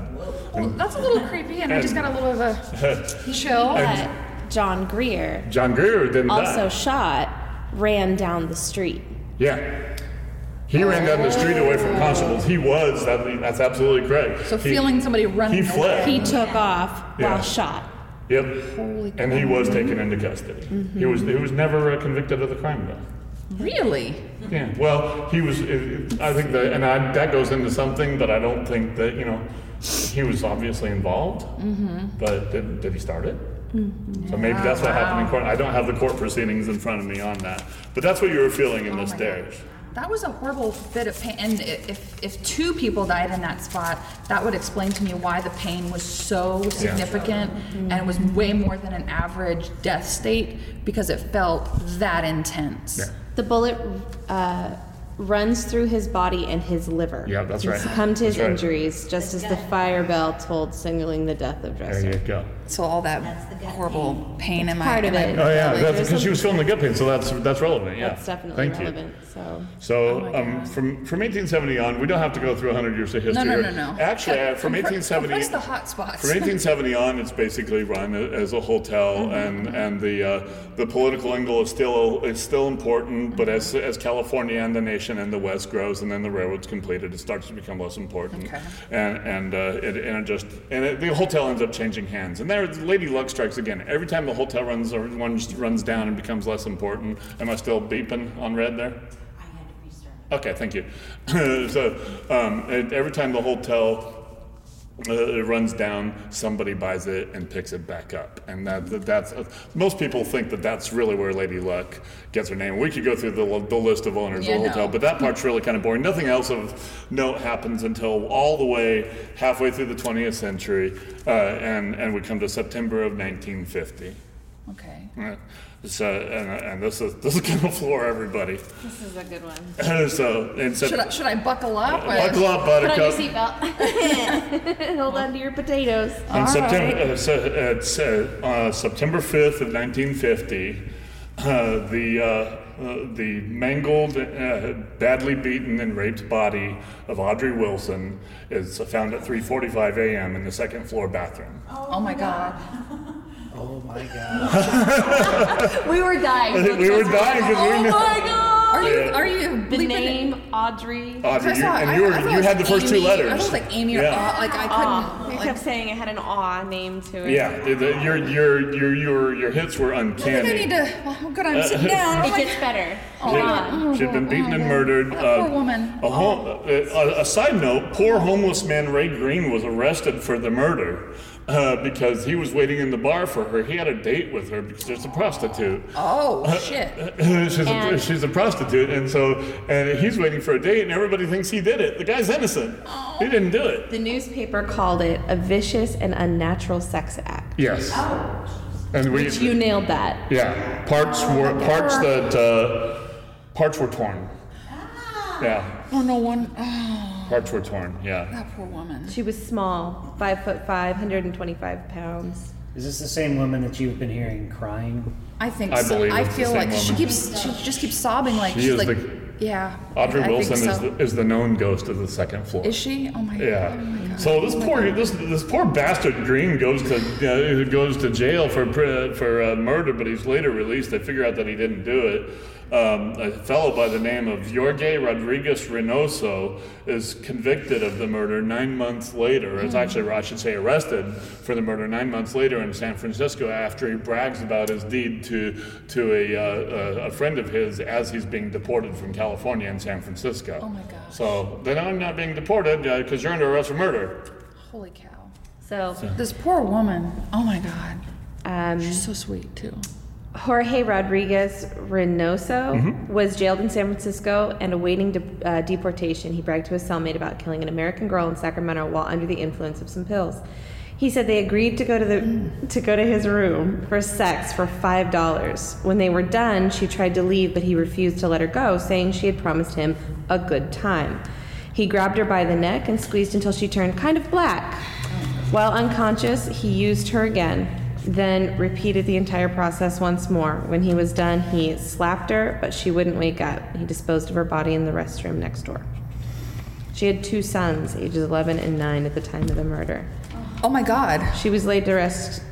Well, that's a little creepy, and, and I just got a little of a chill. And John Greer. John Greer didn't also die. Also shot, ran down the street. Yeah. He oh. ran down the street away from constables. He was, that, that's absolutely correct. So he, feeling somebody running. He fled. He took off yeah. while shot. Yep. Holy and God. He was taken into custody. Mm-hmm. He was He was never convicted of the crime, though. Really? Yeah. Well, he was. I think that, and I, that goes into something that I don't think that you know. He was obviously involved, mm-hmm. but did, did he start it? Mm-hmm. So maybe that's wow. what happened in court. I don't have the court proceedings in front of me on that, but that's what you were feeling in oh the stairs. that was a horrible bit of pain. And if, if two people died in that spot, that would explain to me why the pain was so significant, yeah. and it was way more than an average death state because it felt that intense. Yeah. The bullet uh, runs through his body and his liver. Yeah, that's right. He succumbed to his that's injuries, right. just as the fire bell tolled, signaling the death of Dresser. There you go. So all that horrible pain, pain in my part of it. Oh yeah, because like, some... she was feeling the gut pain, so that's that's relevant. Yeah, that's definitely Thank relevant. You. So, so oh um, from from eighteen seventy on, we don't have to go through one hundred years of history. No, no, no, no. Actually, yeah, from, from eighteen seventy, well, the hot spots. From eighteen seventy on, it's basically run as a hotel, mm-hmm. and and the uh, the political angle is still is still important, mm-hmm. but as as California and the nation and the West grows, and then the railroad's completed, it starts to become less important, okay. and and uh, it and it just and it, the hotel ends up changing hands, and then. Lady Luck strikes again. Every time the hotel runs, everyone just runs down and becomes less important. Am I still beeping on red there? I had to restart. Okay, thank you. So um, every time the hotel uh, runs down, somebody buys it and picks it back up. And that, that that's uh, most people think that that's really where Lady Luck gets her name. We could go through the, the list of owners yeah, of the hotel, no. but that part's really kind of boring. Nothing else of note happens until all the way halfway through the twentieth century. Uh, and, and we come to September of nineteen fifty. Okay. Uh, so and, and this is this is gonna floor everybody. This is a good one. so and so, should I, should I buckle up? Uh, buckle up, Buttercup. Put on your seatbelt. Hold on to your potatoes. On All September, right. uh, so, uh, so, uh, September fifth of nineteen fifty, uh, the. Uh, Uh, the mangled, uh, badly beaten, and raped body of Audrey Wilson is found at three forty-five a.m. in the second floor bathroom. Oh, oh my God. God. Oh my God. We were dying. We were dying because we knew. Oh my God. Are you, are you the name it? Audrey? Audrey, you, and you were, you had the Amy. First two letters. I was like Amy or yeah. Aw, like I couldn't. Aw. I kept like, saying it had an aw name to it. Yeah, the, the, your, your, your, your, your hits were uncanny. I think I need to, well, good, I'm sitting down. It gets better. Oh, she, she'd been beaten oh, and murdered. Uh, poor woman. A, home, a, a side note, poor homeless man Ray Green was arrested for the murder. Uh, because he was waiting in the bar for her. He had a date with her because there's a prostitute. Oh, uh, shit. she's, a, she's a prostitute. And so and he's waiting for a date, and everybody thinks he did it. The guy's innocent. Oh. He didn't do it. The newspaper called it a vicious and unnatural sex act. Yes. Oh. And we, Which you nailed that. Yeah. Parts were parts that uh, parts were torn. Ah. Yeah. Oh, no one. Oh. Parts were torn, yeah. That poor woman. She was small, five foot five, one hundred twenty-five pounds. Is this the same woman that you've been hearing crying? I think I so. I feel like woman. she keeps, she just keeps sobbing like she she's is like, the, yeah. Audrey I Wilson so. is, the, is the known ghost of the second floor. Is she? Oh my, yeah. God. Oh my God. So this oh poor, this this poor bastard Green goes to uh, goes to jail for uh, for uh, murder, but he's later released. They figure out that he didn't do it. Um, a fellow by the name of Jorge Rodriguez Reynoso is convicted of the murder nine months later. It's actually, I should say, arrested for the murder nine months later in San Francisco after he brags about his deed to to a uh, a friend of his as he's being deported from California in San Francisco. Oh my gosh! So then I'm not being deported because uh, you're under arrest for murder. Holy cow! So, so. This poor woman. Oh my God. Um, She's so sweet too. Jorge Rodriguez Reynoso mm-hmm. was jailed in San Francisco and awaiting de- uh, deportation. He bragged to his cellmate about killing an American girl in Sacramento while under the influence of some pills. He said they agreed to go to the mm. to go to his room for sex for five dollars. When they were done, she tried to leave, but he refused to let her go, saying she had promised him a good time. He grabbed her by the neck and squeezed until she turned kind of black. While unconscious, he used her again. Then repeated the entire process once more. When he was done, he slapped her, but she wouldn't wake up. He disposed of her body in the restroom next door. She had two sons, ages eleven and nine, at the time of the murder. Oh my God. She was laid to rest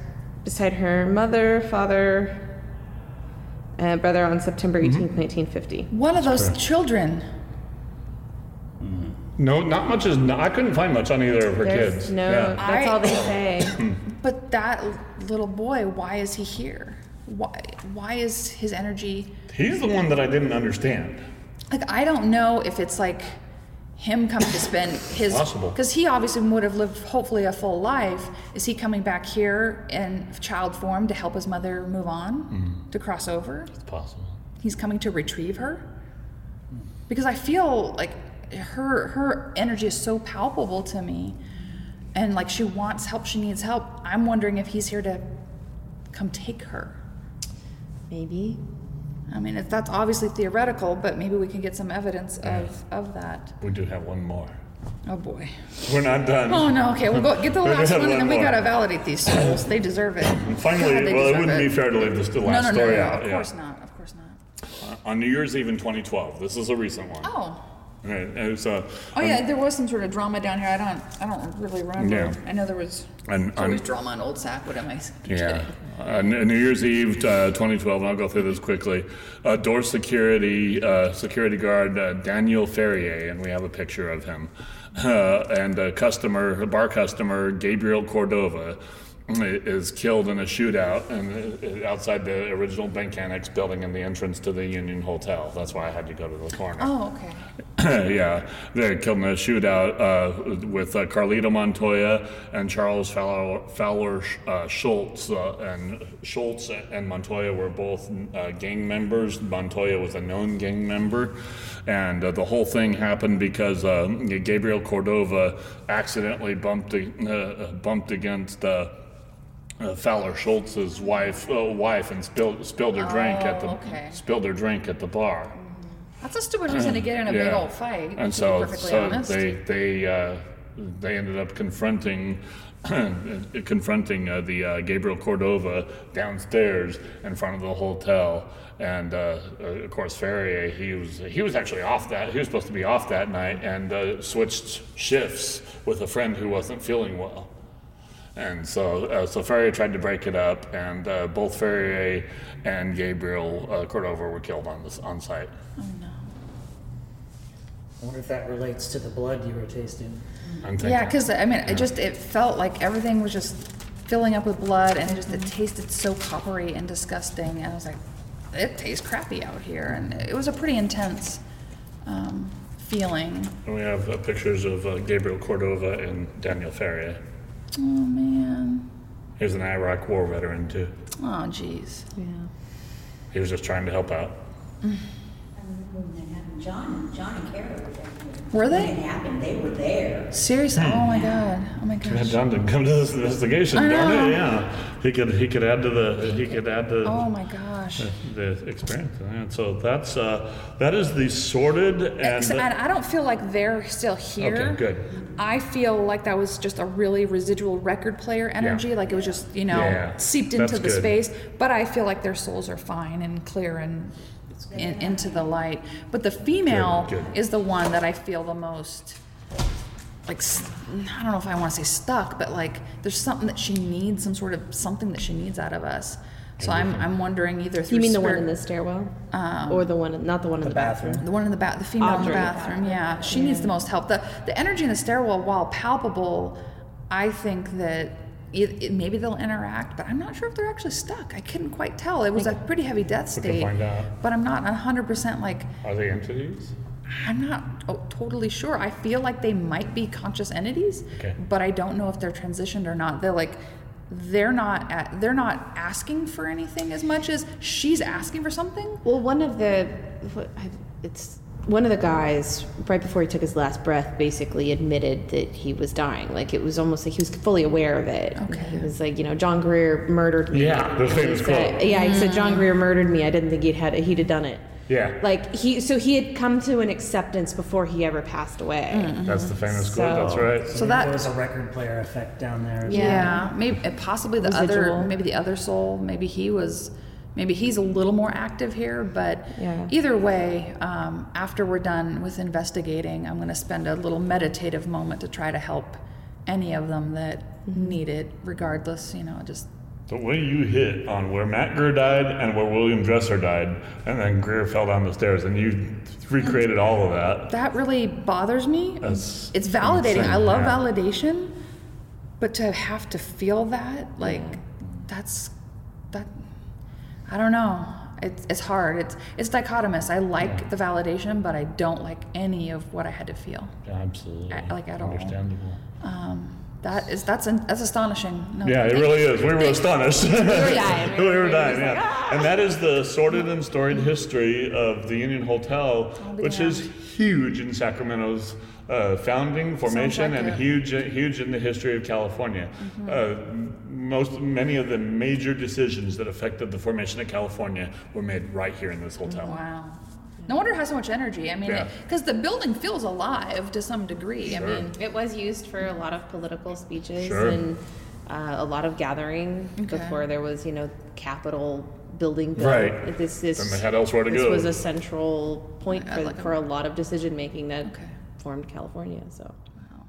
beside her mother, father, and brother on September eighteenth, mm-hmm. nineteen fifty. One of those children. Mm-hmm. No, not much is, no, I couldn't find much on either of her There's, kids. No, yeah. That's I, all they say. But that little boy, why is he here? Why why is his energy... He's the one that I didn't understand. Like, I don't know if it's like him coming to spend his... Possible. Because he obviously would have lived, hopefully, a full life. Is he coming back here in child form to help his mother move on? Mm. To cross over? It's possible. He's coming to retrieve her? because I feel like her her energy is so palpable to me, and like she wants help, she needs help. I'm wondering if he's here to come take her. Maybe. I mean, if that's obviously theoretical, but maybe we can get some evidence of, of that. We do have one more. Oh, boy. We're not done. Oh, no, okay. We'll go get the last one, and then we got to validate these souls. They deserve it. And finally, God, well, it wouldn't it. be fair to leave this the last no, no, story no, no, out. No, of course yeah. not. Of course not. Uh, on New Year's Eve in twenty twelve. This is a recent one. Oh. All right. It was, uh, oh, yeah, um, there was some sort of drama down here. I don't I don't really remember. Yeah. I know there was and, and, always drama in Old Sac. What am I kidding? Yeah. Uh, New Year's Eve uh, twenty twelve, and I'll go through this quickly. Uh, door security uh, security guard uh, Daniel Ferrier, and we have a picture of him, uh, and a customer, a bar customer, Gabriel Cordova, is killed in a shootout and outside the original bank annex building in the entrance to the Union Hotel. That's why I had to go to the corner. Oh, okay. Yeah, they killed in a shootout uh, with uh, Carlito Montoya and Charles Fowler, Fowler uh, Schultz. Uh, and Schultz and Montoya were both uh, gang members. Montoya was a known gang member. And uh, the whole thing happened because uh, Gabriel Cordova accidentally bumped uh, bumped against uh, uh, Fowler Schultz's wife uh, wife and spilled spilled her oh, drink at the okay. spilled her drink at the bar. That's a stupid reason to get in a yeah. big old fight. And so, so they they uh, they ended up confronting. confronting uh, the uh, Gabriel Cordova downstairs in front of the hotel, and uh, uh, of course Ferrier, he was he was actually off that he was supposed to be off that night, and uh, switched shifts with a friend who wasn't feeling well, and so uh, so Ferrier tried to break it up, and uh, both Ferrier and Gabriel uh, Cordova were killed on this on site. Oh no! I wonder if that relates to the blood you were tasting. Yeah, because I mean, yeah. it just it felt like everything was just filling up with blood, and it just it tasted so coppery and disgusting. And I was like, it tastes crappy out here, and it was a pretty intense um, feeling. And we have uh, pictures of uh, Gabriel Cordova and Daniel Ferrier. Oh man. He was an Iraq War veteran too. Oh jeez. Yeah. He was just trying to help out. Mm. John, John and Kara were there. Were they? When it happened, they were there. Seriously? Oh my God! Oh my God! John didn't come to this investigation, darn it! Yeah, he could he could add to the he could add to. Oh my gosh! The, the experience, and so that's uh, that is the sordid and. And I don't feel like they're still here. Okay, good. I feel like that was just a really residual record player energy, yeah. like it was just you know yeah. seeped into that's the good. space. But I feel like their souls are fine and clear and. In, into the light, but the female good, good. is the one that I feel the most like I don't know if I want to say stuck, but like there's something that she needs, some sort of something that she needs out of us. So I'm I'm wondering either through you mean spirit, the one in the stairwell, um, or the one not the one in the, the bathroom. bathroom, the one in the bath, the female Audrey in the bathroom. The bathroom. Yeah, she yeah. needs the most help. the The energy in the stairwell, while palpable, I think that. It, it, maybe they'll interact, but I'm not sure if they're actually stuck. I couldn't quite tell. It was a pretty heavy death state, find out. But I'm not one hundred percent like... Are they entities? I'm not oh, totally sure. I feel like they might be conscious entities, okay. but I don't know if they're transitioned or not. They're like, they're not at, they're not asking for anything as much as she's asking for something. Well, one of the... It's... One of the guys, right before he took his last breath, basically admitted that he was dying. Like, it was almost like he was fully aware of it. Okay. He was like, you know, John Greer murdered me. Yeah, the famous quote. Yeah, he said, John Greer murdered me. I didn't think he'd had, he'd have done it. Yeah. Like, he, so he had come to an acceptance before he ever passed away. Mm-hmm. That's the famous so, quote, that's right. So, so that was a record player effect down there. As yeah, well. Maybe, possibly the Residual. other, maybe the other soul, maybe he was... Maybe he's a little more active here, but yeah. either way, um, after we're done with investigating, I'm going to spend a little meditative moment to try to help any of them that need it, regardless, you know, just... The way you hit on where Matt Greer died and where William Dresser died, and then Greer fell down the stairs, and you recreated all of that. That really bothers me. That's it's validating. Insane. I love yeah. validation, but to have to feel that, like, that's... that. I don't know. It's it's hard. It's it's dichotomous. I like yeah. the validation, but I don't like any of what I had to feel. Absolutely. I, like at all. Understandable. Um, That is, that's an, that's astonishing. No, yeah, it really is. We were astonished. We were dying. we were dying, yeah. Like, ah! And that is the sordid and storied history of the Union Hotel, which damned. is huge in Sacramento's uh, founding, formation, like and it. huge huge in the history of California. Mm-hmm. Uh, most, many of the major decisions that affected the formation of California were made right here in this hotel. Wow. No wonder it has so much energy. I mean, because yeah. the building feels alive to some degree. Sure. I mean, it was used for a lot of political speeches sure. and uh, a lot of gathering okay. before there was, you know, Capitol building. Bill. Right. This is. And they had elsewhere to this go. This was a central point for, like for a lot of decision making that okay. formed California. So. Wow.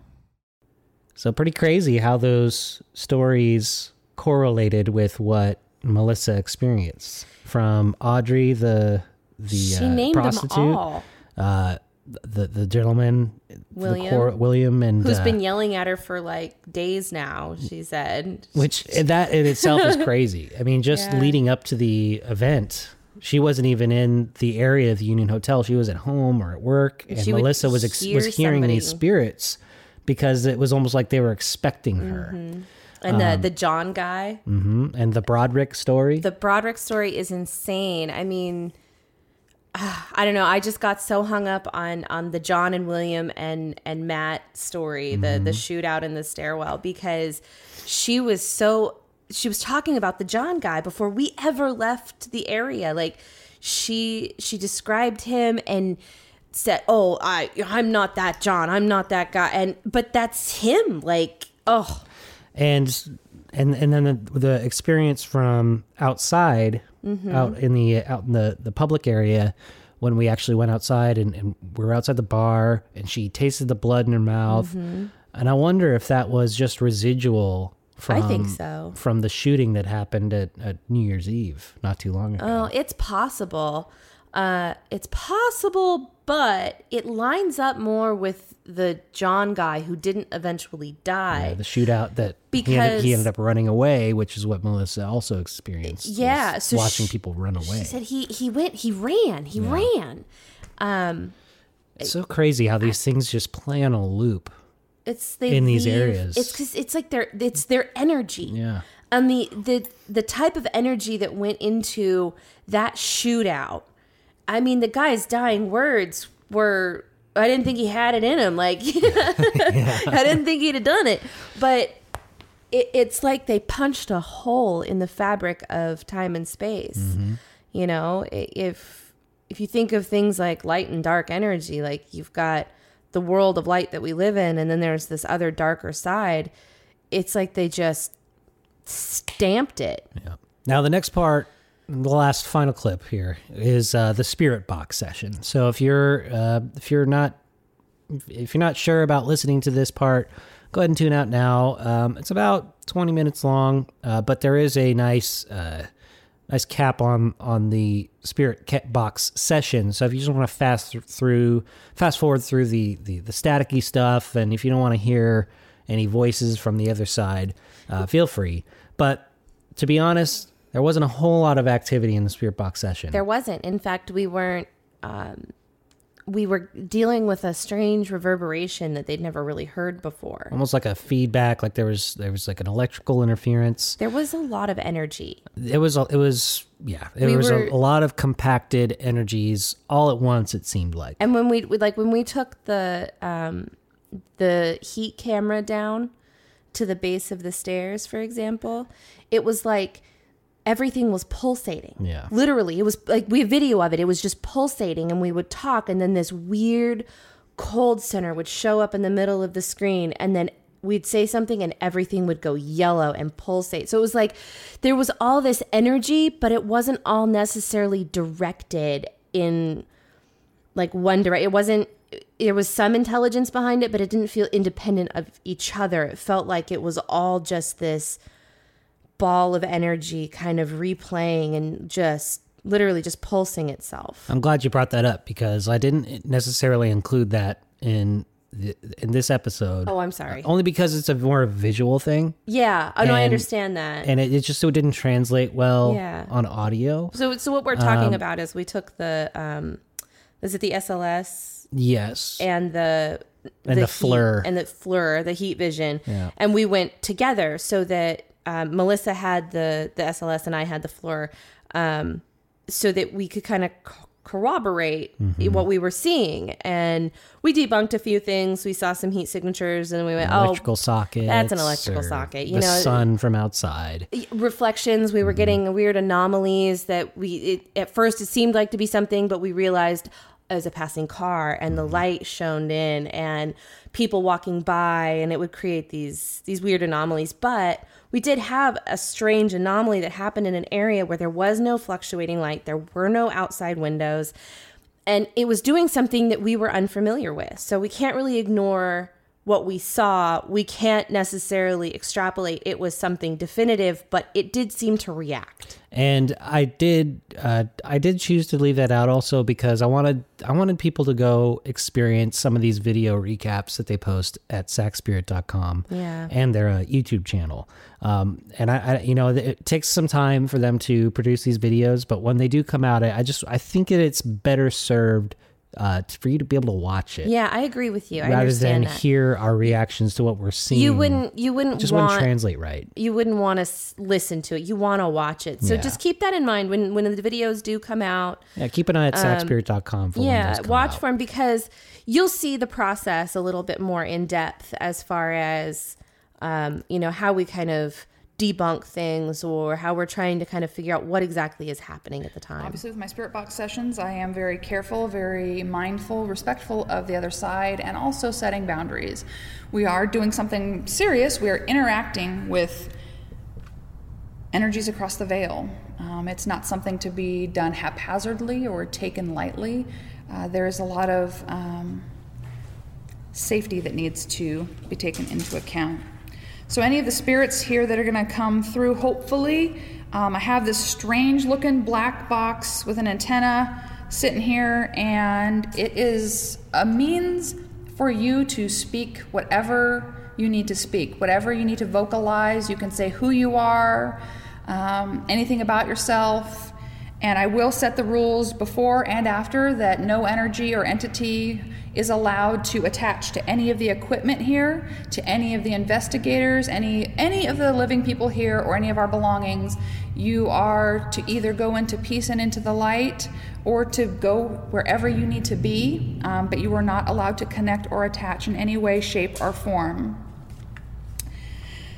So pretty crazy how those stories correlated with what Melissa experienced from Audrey the. The she uh, named prostitute, them all. Uh, the the gentleman, William, the cor- William, and who's uh, been yelling at her for like days now. She said, which that in itself is crazy. I mean, just yeah. leading up to the event, she wasn't even in the area of the Union Hotel. She was at home or at work, and she Melissa was ex- hear was hearing somebody. These spirits because it was almost like they were expecting her. Mm-hmm. And the, um, the John guy, mm-hmm. and the Broderick story. The Broderick story is insane. I mean. I don't know. I just got so hung up on, on the John and William and, and Matt story, the, mm-hmm. the shootout in the stairwell, because she was so she was talking about the John guy before we ever left the area. Like she she described him and said, "Oh, I I'm not that John. I'm not that guy." And but that's him. Like oh, and and and then the, the experience from outside. Mm-hmm. Out in the out in the, the public area, when we actually went outside and, and we were outside the bar, and she tasted the blood in her mouth, mm-hmm. and I wonder if that was just residual from I think so. from the shooting that happened at, at New Year's Eve not too long ago. Oh, it's possible, uh, it's possible, but it lines up more with the John guy who didn't eventually die. Yeah, the shootout that. Because he ended, he ended up running away, which is what Melissa also experienced. Yeah, so watching she, people run away. She said he he went, he ran, he yeah. ran. Um, it's so crazy how these I, things just play on a loop. It's they in leave, these areas. It's because it's like their it's their energy. Yeah, and the the the type of energy that went into that shootout. I mean, the guy's dying words were. I didn't think he had it in him. Like, yeah. I didn't think he'd have done it, but. It, it's like they punched a hole in the fabric of time and space. Mm-hmm. You know, if if you think of things like light and dark energy, like you've got the world of light that we live in, and then there's this other darker side. It's like they just stamped it. Yeah. Now the next part, the last final clip here is uh, the spirit box session. So if you're uh, if you're not if you're not sure about listening to this part. Go ahead and tune out now. Um, it's about twenty minutes long, uh, but there is a nice uh, nice cap on on the spirit box session. So if you just want to fast through, fast forward through the, the, the staticky stuff, and if you don't want to hear any voices from the other side, uh, feel free. But to be honest, there wasn't a whole lot of activity in the spirit box session. There wasn't. In fact, we weren't... Um... we were dealing with a strange reverberation that they'd never really heard before. Almost like a feedback, like there was there was like an electrical interference. There was a lot of energy. It was, it was yeah, there we was were, a, a lot of compacted energies all at once, it seemed like. And when we, like when we took the um, the heat camera down to the base of the stairs, for example, it was like... everything was pulsating. Yeah. Literally. It was like we have video of it. It was just pulsating and we would talk and then this weird cold center would show up in the middle of the screen and then we'd say something and everything would go yellow and pulsate. So it was like there was all this energy, but it wasn't all necessarily directed in like one direction. It wasn't, there was some intelligence behind it, but it didn't feel independent of each other. It felt like it was all just this ball of energy kind of replaying and just literally just pulsing itself. I'm glad you brought that up because I didn't necessarily include that in the, in this episode. Oh, I'm sorry. Only because it's a more visual thing. Yeah. Oh, and, no, I understand that. And it, it just so it didn't translate well yeah. on audio. So so what we're talking um, about is we took the, um, is it the S L S? Yes. And the and the, the flare and the flare, the heat vision. Yeah. And we went together so that um, Melissa had the, the S L S and I had the flare, um, so that we could kind of co- corroborate mm-hmm. what we were seeing. And we debunked a few things. We saw some heat signatures and we went, an electrical oh, socket. That's an electrical socket. You the know, sun from outside. Reflections. We were mm-hmm. getting weird anomalies that we, it, at first it seemed like to be something, but we realized as a passing car and the light shone in and people walking by, and it would create these these weird anomalies. But we did have a strange anomaly that happened in an area where there was no fluctuating light, there were no outside windows, and it was doing something that we were unfamiliar with. So we can't really ignore what we saw. We can't necessarily extrapolate it was something definitive, but it did seem to react. And I did, uh, I did choose to leave that out also because I wanted, I wanted people to go experience some of these video recaps that they post at sac spirit dot com yeah. and their uh, YouTube channel. Um, and I, I, you know, it takes some time for them to produce these videos, but when they do come out, I just, I think that it's better served Uh, for you to be able to watch it. Yeah, I agree with you. I rather than that. Hear our reactions to what we're seeing. You wouldn't. You wouldn't. It just want, wouldn't translate right. You wouldn't want to s- listen to it. You want to watch it. So yeah. just keep that in mind when when the videos do come out. Yeah, keep an eye at um, sac spirit dot com for yeah, when those come watch out. For them, because you'll see the process a little bit more in depth as far as um, you know, how we kind of debunk things or how we're trying to kind of figure out what exactly is happening at the time. Obviously with my spirit box sessions, I am very careful, very mindful, respectful of the other side, and also setting boundaries. We are doing something serious. We are interacting with energies across the veil. Um, it's not something to be done haphazardly or taken lightly. Uh, there is a lot of um, safety that needs to be taken into account. So any of the spirits here that are going to come through, hopefully, um, I have this strange-looking black box with an antenna sitting here, and it is a means for you to speak whatever you need to speak, whatever you need to vocalize. You can say who you are, um, anything about yourself, and I will set the rules before and after that no energy or entity is allowed to attach to any of the equipment here, to any of the investigators, any any of the living people here, or any of our belongings. You are to either go into peace and into the light, or to go wherever you need to be, um, but you are not allowed to connect or attach in any way, shape, or form.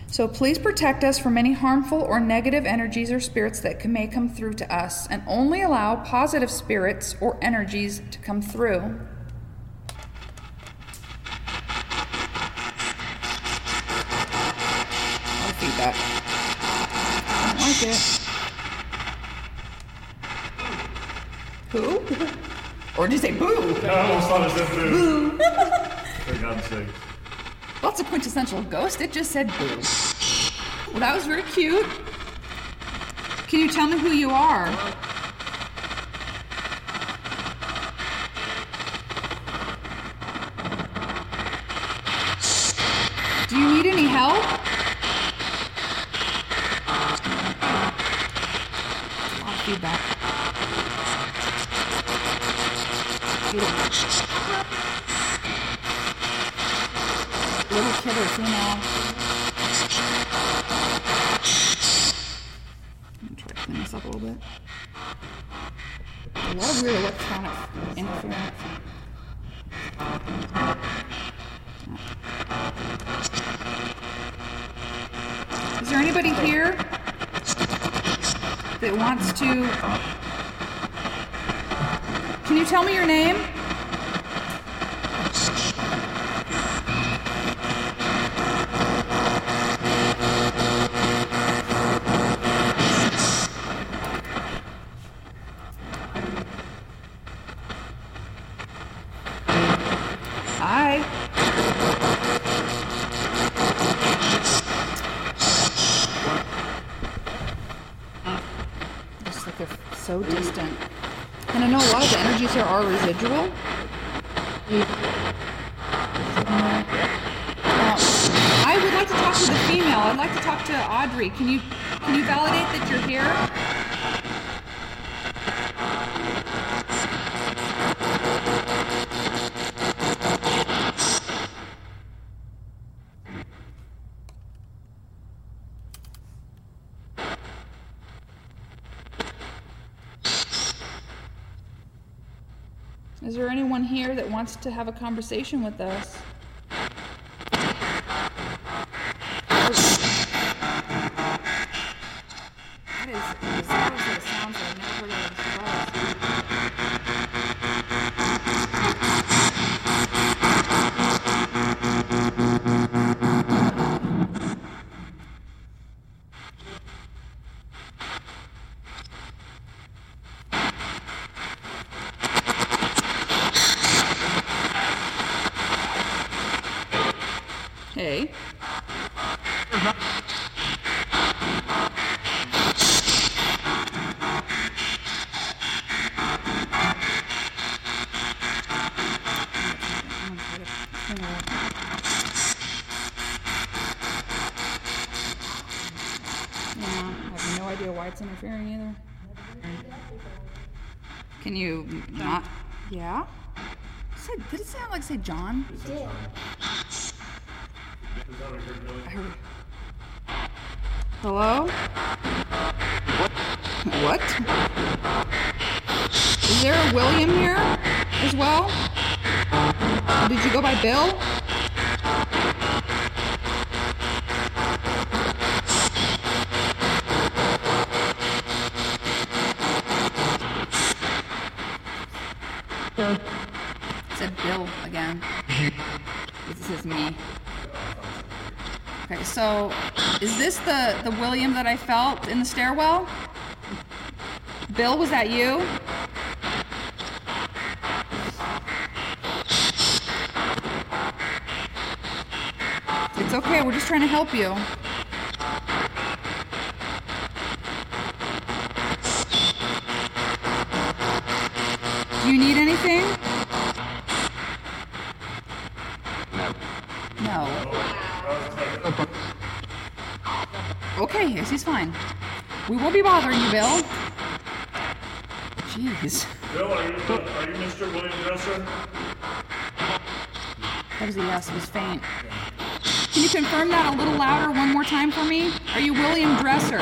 So please protect us from any harmful or negative energies or spirits that can, may come through to us, and only allow positive spirits or energies to come through. I'll feed that. I don't like it. Who? Or did you say boo? No, I almost thought it said boo. Boo. For God's sake. Well, it's a quintessential ghost. It just said boo. Well, that was very cute. Can you tell me who you are? Do you need any help? A lot of feedback. Beautiful. Little kid or female. I'm going to try to clean this up a little bit. A lot of weird electronic interference. Is there anybody here that wants to... Can you tell me your name? So distant. And I know a lot of the energies here are residual. Uh, I would like to talk to the female. I'd like to talk to Audrey. Can you can you validate that you're here? Is there anyone here that wants to have a conversation with us? Interfering either. Can you not? Yeah? Did it sound like, say, John? It did. I heard. Hello? What? What? Is there a William here as well? Did you go by Bill? So, is this the, the William that I felt in the stairwell? Bill, was that you? It's okay, we're just trying to help you. Do you need anything? Okay, yes, he's fine. We won't be bothering you, Bill. Jeez. Bill, are you, are you Mister William Dresser? That was a yes, it was faint. Can you confirm that a little louder one more time for me? Are you William Dresser?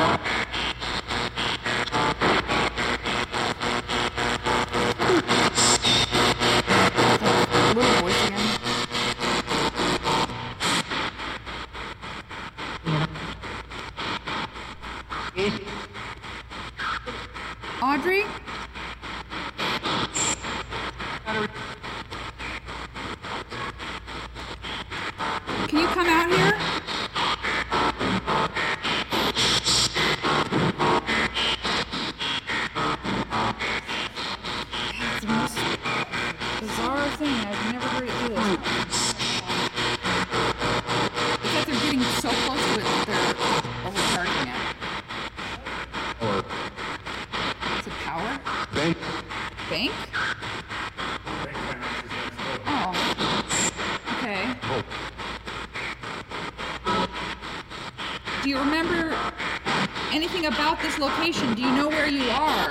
Location, do you know where you are?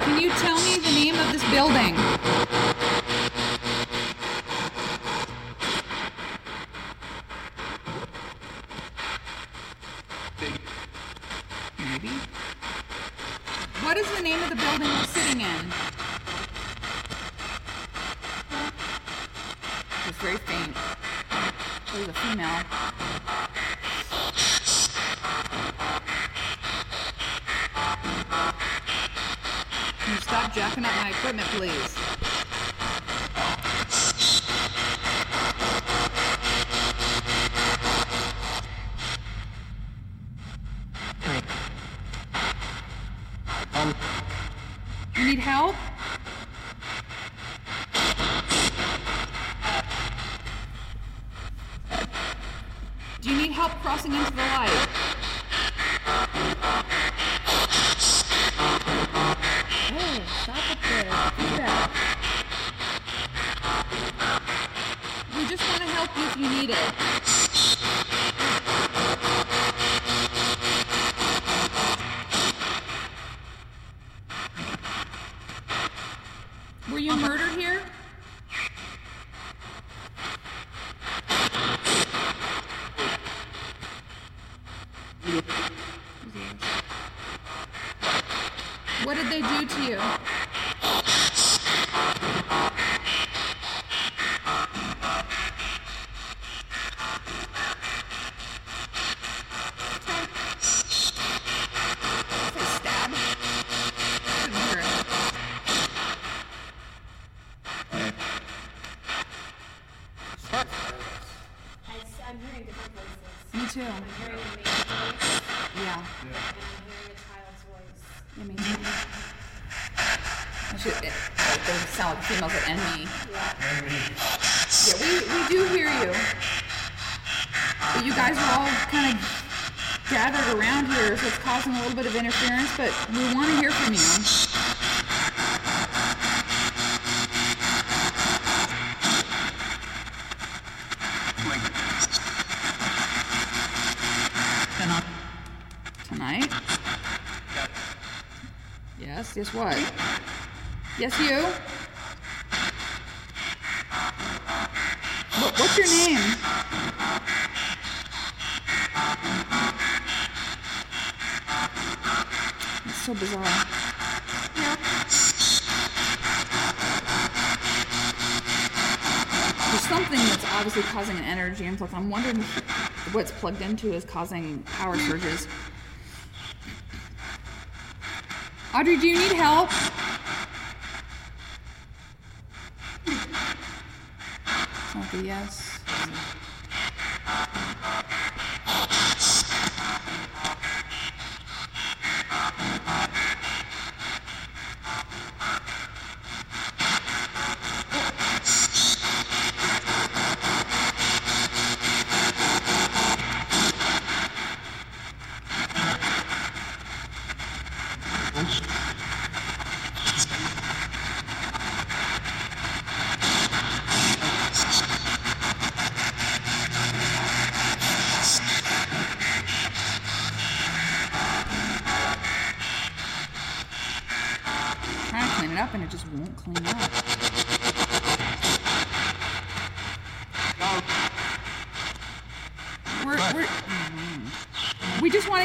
Can you tell me the name of this building? Maybe. What is the name of the building we're sitting in? Very faint. It was a female. Can you stop jacking up my equipment, please? You need help? Crossing into the light. Oh, stop up there. Get back. We just want to help you if you need it. Were you murdered here? What did they do to you? But we want to hear from you. Tonight? Yes, yes what? Yes you? What, what's your name? So bizarre. Yeah. There's something that's obviously causing an energy influx. I'm wondering if what's plugged into is causing power surges. Audrey, do you need help? It's not the yes.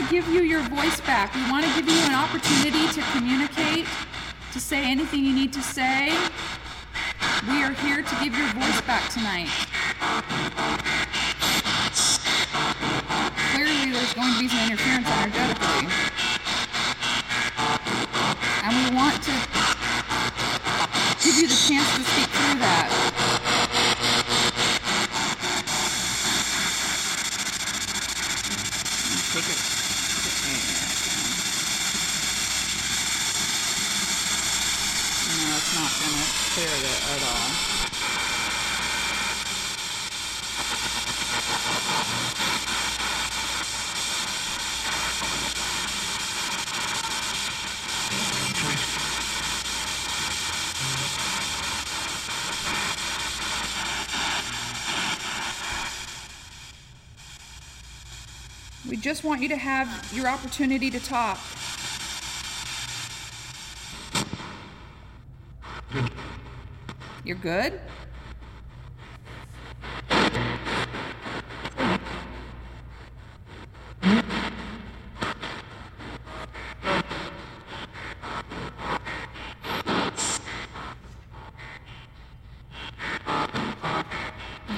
Give you your voice back. We want to give you an opportunity to communicate, to say anything you need to say. We are here to give your voice back tonight. Clearly there's going to be some interference energetically. And we want to give you the chance to speak through that. Just want you to have your opportunity to talk. Good. You're good? You're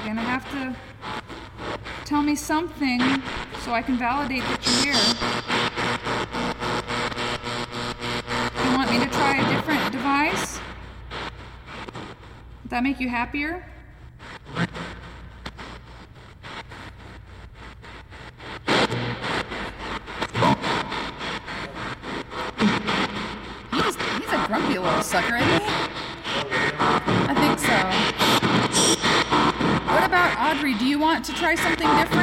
gonna have to tell me something. So I can validate that you're here. You want me to try a different device? Would that make you happier? He's, he's a grumpy little sucker, isn't he? I think so. What about Audrey? Do you want to try something different?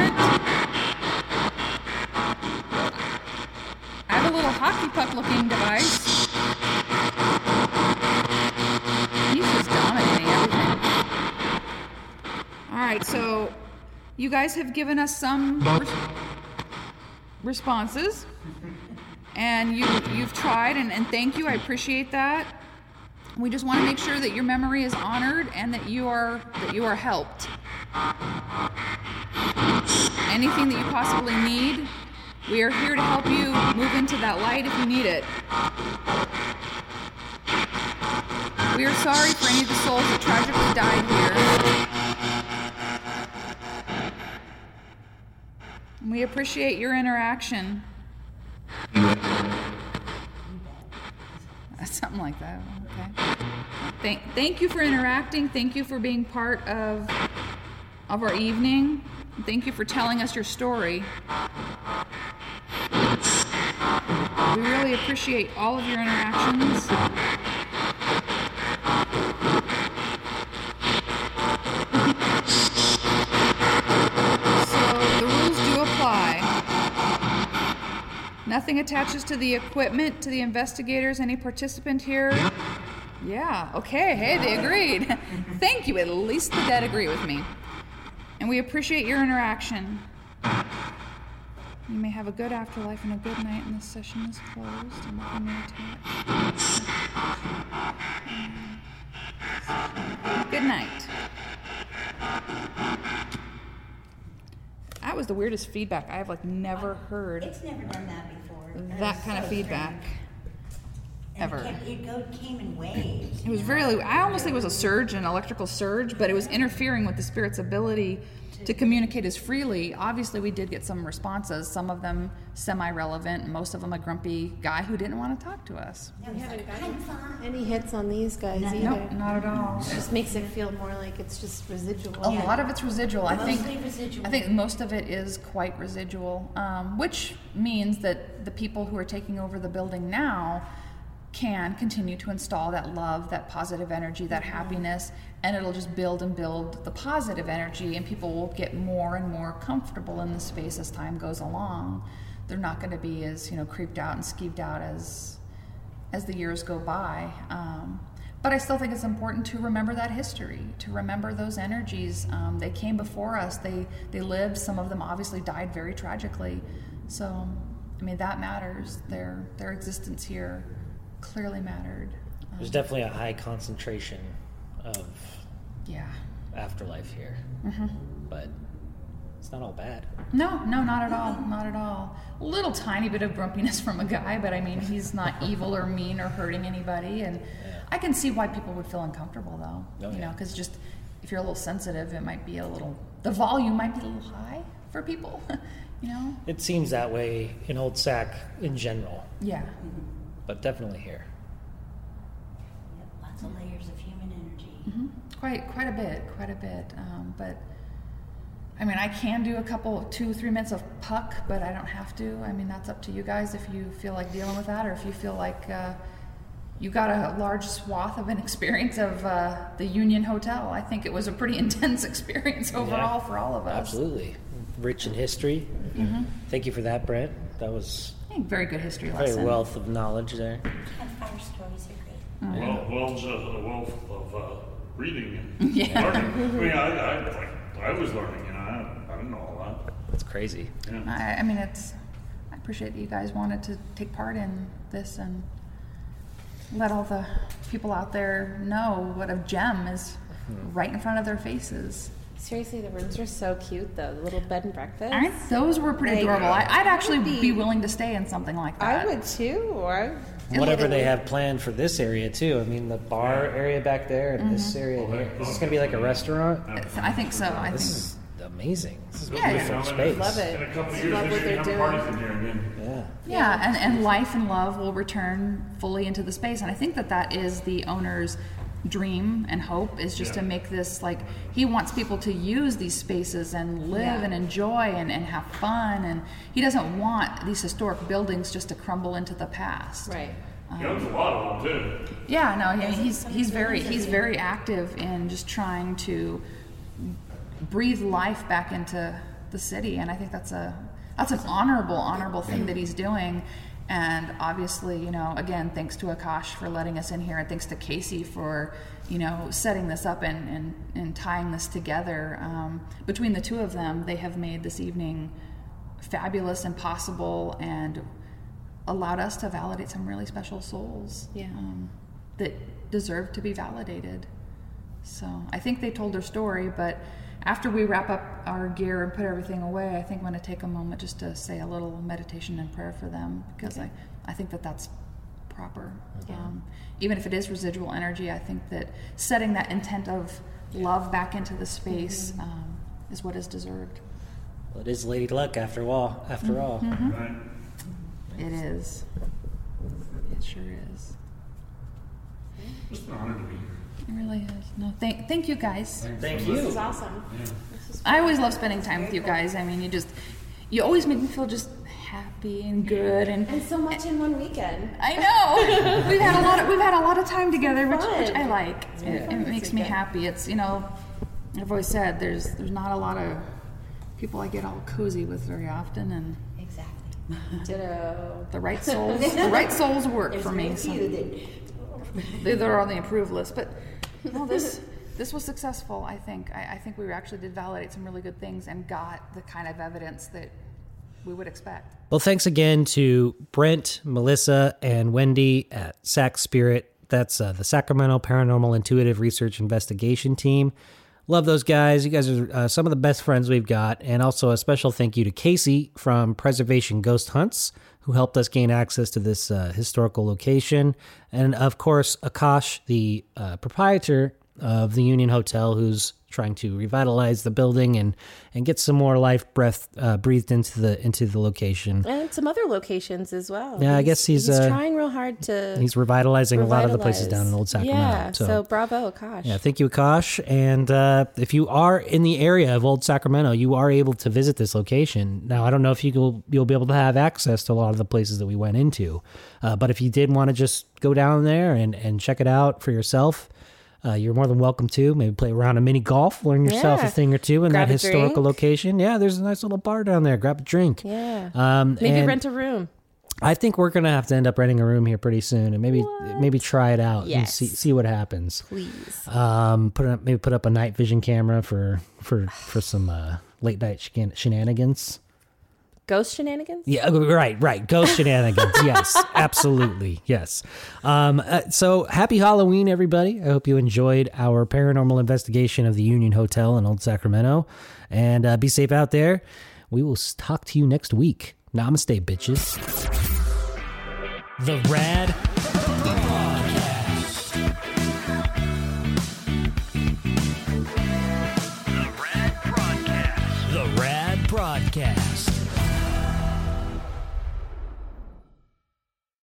Hockey puck looking device. He's just dominating everything. Alright, so you guys have given us some res- responses. And you, you've tried, and, and thank you. I appreciate that. We just want to make sure that your memory is honored and that you are that you are helped. Anything that you possibly need. We are here to help you move into that light if you need it. We are sorry for any of the souls that tragically died here. We appreciate your interaction. Something like that. Okay. Thank, thank you for interacting. Thank you for being part of of our evening. Thank you for telling us your story. We really appreciate all of your interactions. So the rules do apply. Nothing attaches to the equipment, to the investigators, any participant here. Yeah, okay, hey, they agreed. Thank you, at least the dead agree with me. And we appreciate your interaction. You may have a good afterlife and a good night, and this session is closed. And nothing new attached. Good night. That was the weirdest feedback I have, like, never heard. It's never done that before. That kind so of feedback. Strange. Ever. It, kept, it go, came in waves. It was really, I almost think it was a surge, an electrical surge, but it was interfering with the spirit's ability to communicate as freely. Obviously, we did get some responses, some of them semi-relevant, most of them a grumpy guy who didn't want to talk to us. No, we haven't gotten any hits on these guys no, either. Nope, not at all. It just makes it feel more like it's just residual. A yeah. lot of it's residual. I think, residual. I think most of it is quite residual, um, which means that the people who are taking over the building now can continue to install that love, that positive energy, that happiness, and it'll just build and build the positive energy, and people will get more and more comfortable in the space as time goes along. They're not going to be as, you know, creeped out and skeeved out as as the years go by. Um, but I still think it's important to remember that history, to remember those energies. Um, they came before us. They they lived. Some of them obviously died very tragically. So, I mean, that matters. Their their existence here clearly mattered. Um, There's definitely a high concentration of yeah afterlife here, mm-hmm. but it's not all bad. No, no, not at all, not at all. A little tiny bit of grumpiness from a guy, but I mean, he's not evil or mean or hurting anybody, and yeah. I can see why people would feel uncomfortable though, oh, you yeah. know, because just if you're a little sensitive, it might be a little, the volume might be a little high for people, you know? It seems that way in Old Sac in general. Yeah. Mm-hmm. But definitely here. Yep, lots of layers of human energy. Mm-hmm. Quite, quite a bit, quite a bit. Um, but I mean, I can do a couple, two, three minutes of puck, but I don't have to. I mean, that's up to you guys if you feel like dealing with that, or if you feel like uh, you got a large swath of an experience of uh, the Union Hotel. I think it was a pretty intense experience overall yeah, for all of us. Absolutely, rich in history. Mm-hmm. Thank you for that, Brent. That was. I think very good history lesson. Very wealth of knowledge there. And fire stories are great. Well, wealth of, wealth of uh, reading and yeah. learning. I mean, I, I, I was learning, you know, I, I didn't know a lot. It's crazy. Yeah. I, I mean, it's. I appreciate that you guys wanted to take part in this and let all the people out there know what a gem is mm-hmm. right in front of their faces. Seriously, the rooms are so cute, though. The little bed and breakfast. Aren't those were pretty they, adorable. I, I'd actually be, be willing to stay in something like that. I would, too. Or whatever they have planned for this area, too. I mean, the bar area back there and mm-hmm. this area well, here. This is going to be like a restaurant? I think so. I this think. is amazing. This is yeah, beautiful yeah. space. I love it. In a couple of years, love what they're doing. Yeah, yeah and, and life and love will return fully into the space. And I think that that is the owner's dream and hope is just yeah. to make this like he wants people to use these spaces and live yeah. and enjoy and, and have fun, and he doesn't want these historic buildings just to crumble into the past. Right. Um, he owns a lot of them too. Yeah. No. Yeah, he's he's very he's very active in just trying to breathe life back into the city, and I think that's a that's an honorable honorable thing that he's doing. And obviously, you know, again, thanks to Akash for letting us in here, and thanks to Casey for, you know, setting this up and, and, and tying this together. Um, between the two of them, they have made this evening fabulous and possible and allowed us to validate some really special souls yeah. um, that deserve to be validated. So I think they told their story, but after we wrap up our gear and put everything away, I think I'm going to take a moment just to say a little meditation and prayer for them, because okay. I, I think that that's proper. Mm-hmm. Um, even if it is residual energy, I think that setting that intent of love back into the space mm-hmm. um, is what is deserved. Well, it is lady luck after all. After mm-hmm. all, mm-hmm. Right. It is. It sure is. It's an honor to be here. It really is. No, thank, thank you guys. Thank, thank you. This is awesome. Yeah. This is I always love spending time with you guys. I mean, you just, you always make me feel just happy and good and and so much in one weekend. I know. we've had a lot. Of, we've had a lot of time together, which, which I like. It's it, it makes me happy. It's you know, I've always said there's there's not a lot of people I get all cozy with very often and. Ditto. The right souls, the right souls work for me. So. They're on the improved list, but no, this this was successful. I think I, I think we actually did validate some really good things and got the kind of evidence that we would expect. Well, thanks again to Brent, Melissa, and Wendy at Sac Spirit. That's uh, the Sacramento Paranormal Intuitive Research Investigation Team. Love those guys. You guys are uh, some of the best friends we've got. And also a special thank you to Casey from Preservation Ghost Hunts, who helped us gain access to this uh, historical location. And of course, Akash, the uh, proprietor of the Union Hotel, who's trying to revitalize the building and, and get some more life breath uh, breathed into the into the location. And some other locations as well. Yeah, he's, I guess he's... He's uh, trying real hard to... He's revitalizing revitalize. a lot of the places down in Old Sacramento. Yeah, so, so bravo, Akash. Yeah, thank you, Akash. And uh, if you are in the area of Old Sacramento, you are able to visit this location. Now, I don't know if you will, you'll be able to have access to a lot of the places that we went into, uh, but if you did want to just go down there and, and check it out for yourself... Uh, you're more than welcome to. Maybe play around a mini golf, learn yourself yeah. a thing or two in grab that historical drink. Location. Yeah, there's a nice little bar down there. Grab a drink. Yeah. Um, maybe rent a room. I think we're going to have to end up renting a room here pretty soon and maybe what? maybe try it out yes. and see see what happens. Please. Um, put up, maybe put up a night vision camera for, for, for some uh, late night shen- shenanigans. Ghost shenanigans? Yeah, right, right. Ghost shenanigans. Yes, absolutely. Yes. Um, uh, so happy Halloween, everybody. I hope you enjoyed our paranormal investigation of the Union Hotel in Old Sacramento. And uh, be safe out there. We will talk to you next week. Namaste, bitches. The Rad Podcast. The Rad Podcast. The Rad Podcast.